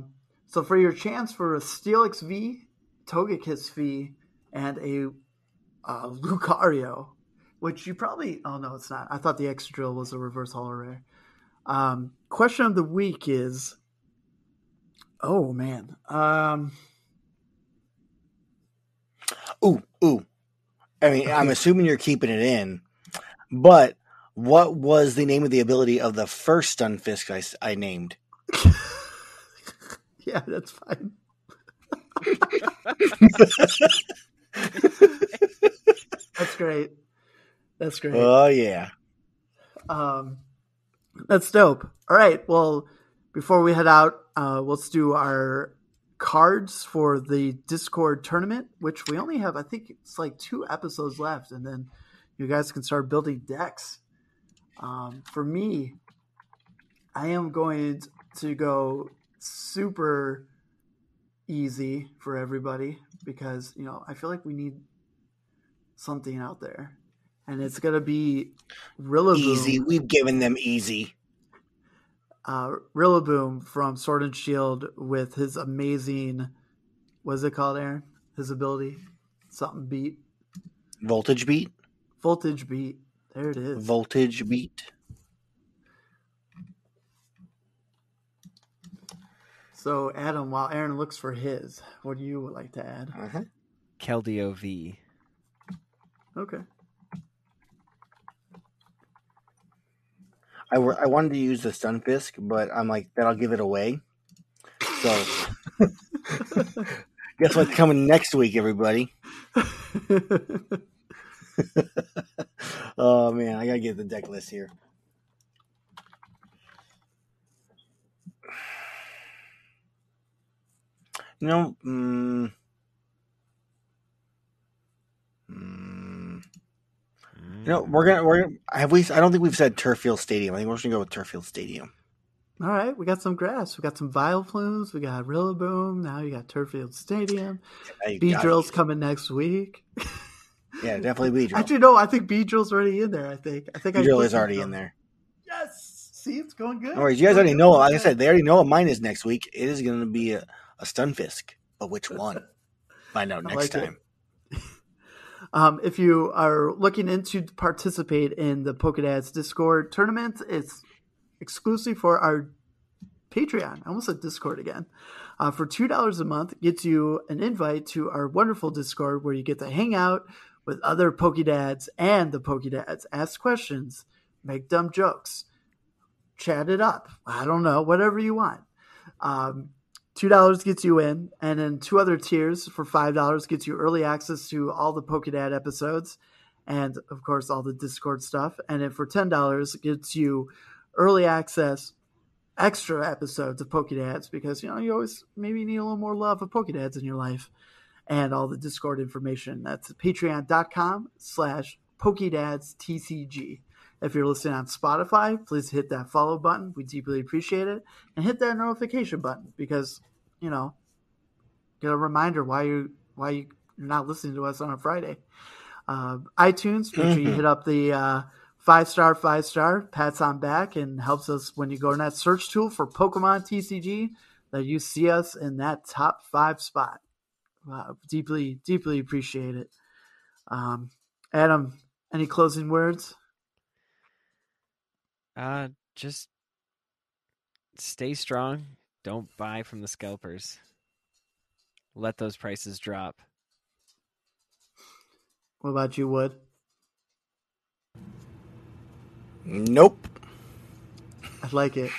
for your chance for a Steelix V, Togekiss V, and a Lucario. Which you probably... Oh, no, it's not. I thought the Excadrill was a reverse holo rare. Question of the week is... Oh, man. Ooh. I mean, I'm assuming you're keeping it in, but what was the name of the ability of the first Stunfisk I named? Yeah, that's fine. That's great. Oh, yeah. That's dope. All right. Well, before we head out, let's do our cards for the Discord tournament, which we only have, I think it's like 2 episodes left, and then you guys can start building decks. For me, I am going to go super easy for everybody because, you know, I feel like we need something out there. And it's going to be Rillaboom. Easy. We've given them easy. Rillaboom from Sword and Shield with his amazing, what's it called, Aaron? His ability? Something beat. Voltage beat? Voltage beat. There it is. Voltage beat. So, Adam, while Aaron looks for his, what do you like to add? Uh-huh. Keldeo V. Okay. I wanted to use the Stunfisk, but I'm like, that'll give it away. So, guess what's coming next week, everybody? Oh, man, I got to get the deck list here. No. No, we're gonna. Have we? I don't think we've said Turffield Stadium. I think we're just gonna go with Turffield Stadium. All right, we got some grass. We got some Vileplumes. We got Rillaboom. Now you got Turffield Stadium. B-Drill's coming next week. Yeah, definitely B-Drill. Actually, no, I think B-Drill's already in there. I think B-Drill is already in there. Yes. See, it's going good. All right, you guys already know. Like I said, they already know what mine is next week. It is going to be a Stunfisk, but which one? Find out next time. If you are looking into participate in the PokéDads Discord tournament, it's exclusive for our Patreon. I almost said Discord again. For $2 a month, gets you an invite to our wonderful Discord where you get to hang out with other PokéDads and the PokéDads, ask questions, make dumb jokes, chat it up. I don't know, whatever you want. $2 gets you in, and then 2 other tiers for $5 gets you early access to all the PokéDad episodes and, of course, all the Discord stuff. And then for $10 gets you early access, extra episodes of PokéDads because, you know, you always maybe need a little more love of PokéDads in your life and all the Discord information. That's patreon.com/PokéDadsTCG. If you're listening on Spotify, please hit that follow button. We deeply appreciate it. And hit that notification button because, you know, get a reminder why you're not listening to us on a Friday. iTunes, make sure you hit up the 5-star, pats on back, and helps us when you go in that search tool for Pokemon TCG that you see us in that top 5 spot. Wow, deeply, deeply appreciate it. Adam, any closing words? Just stay strong. Don't buy from the scalpers. Let those prices drop. What about you, Wood? Nope. I like it.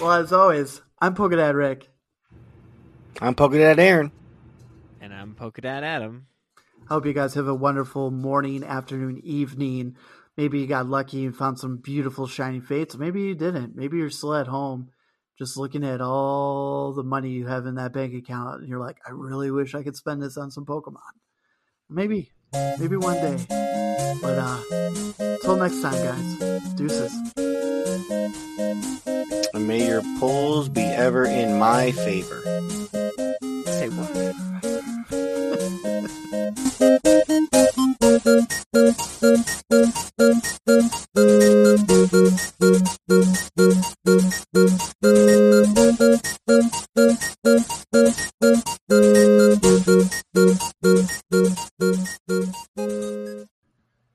Well, as always, I'm PokéDad Rick. I'm PokéDad Aaron. And I'm PokéDad Adam. I hope you guys have a wonderful morning, afternoon, evening. Maybe you got lucky and found some beautiful shiny fates. Maybe you didn't. Maybe you're still at home just looking at all the money you have in that bank account. And you're like, I really wish I could spend this on some Pokemon. Maybe one day. But until next time, guys, deuces. And may your polls be ever in my favor. Say what?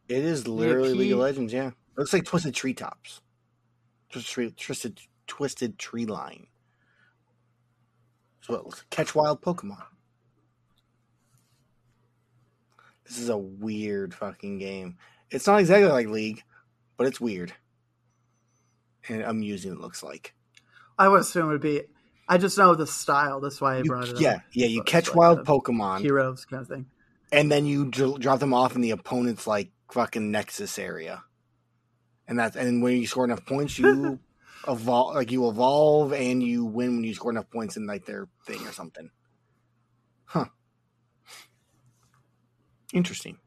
It is literally League of Legends, yeah. It looks like Twisted Treetops. Twisted Tree Line. So it looks like Catch Wild Pokemon. This is a weird fucking game. It's not exactly like League, but it's weird. And amusing, it looks like. I would assume it would be... I just know the style. That's why I brought it up. Yeah, you catch wild Pokemon. Heroes kind of thing. And then you drop them off in the opponent's, like, fucking Nexus area. And when you score enough points, you evolve and you win when you score enough points in, like, their thing or something. Huh. Interesting.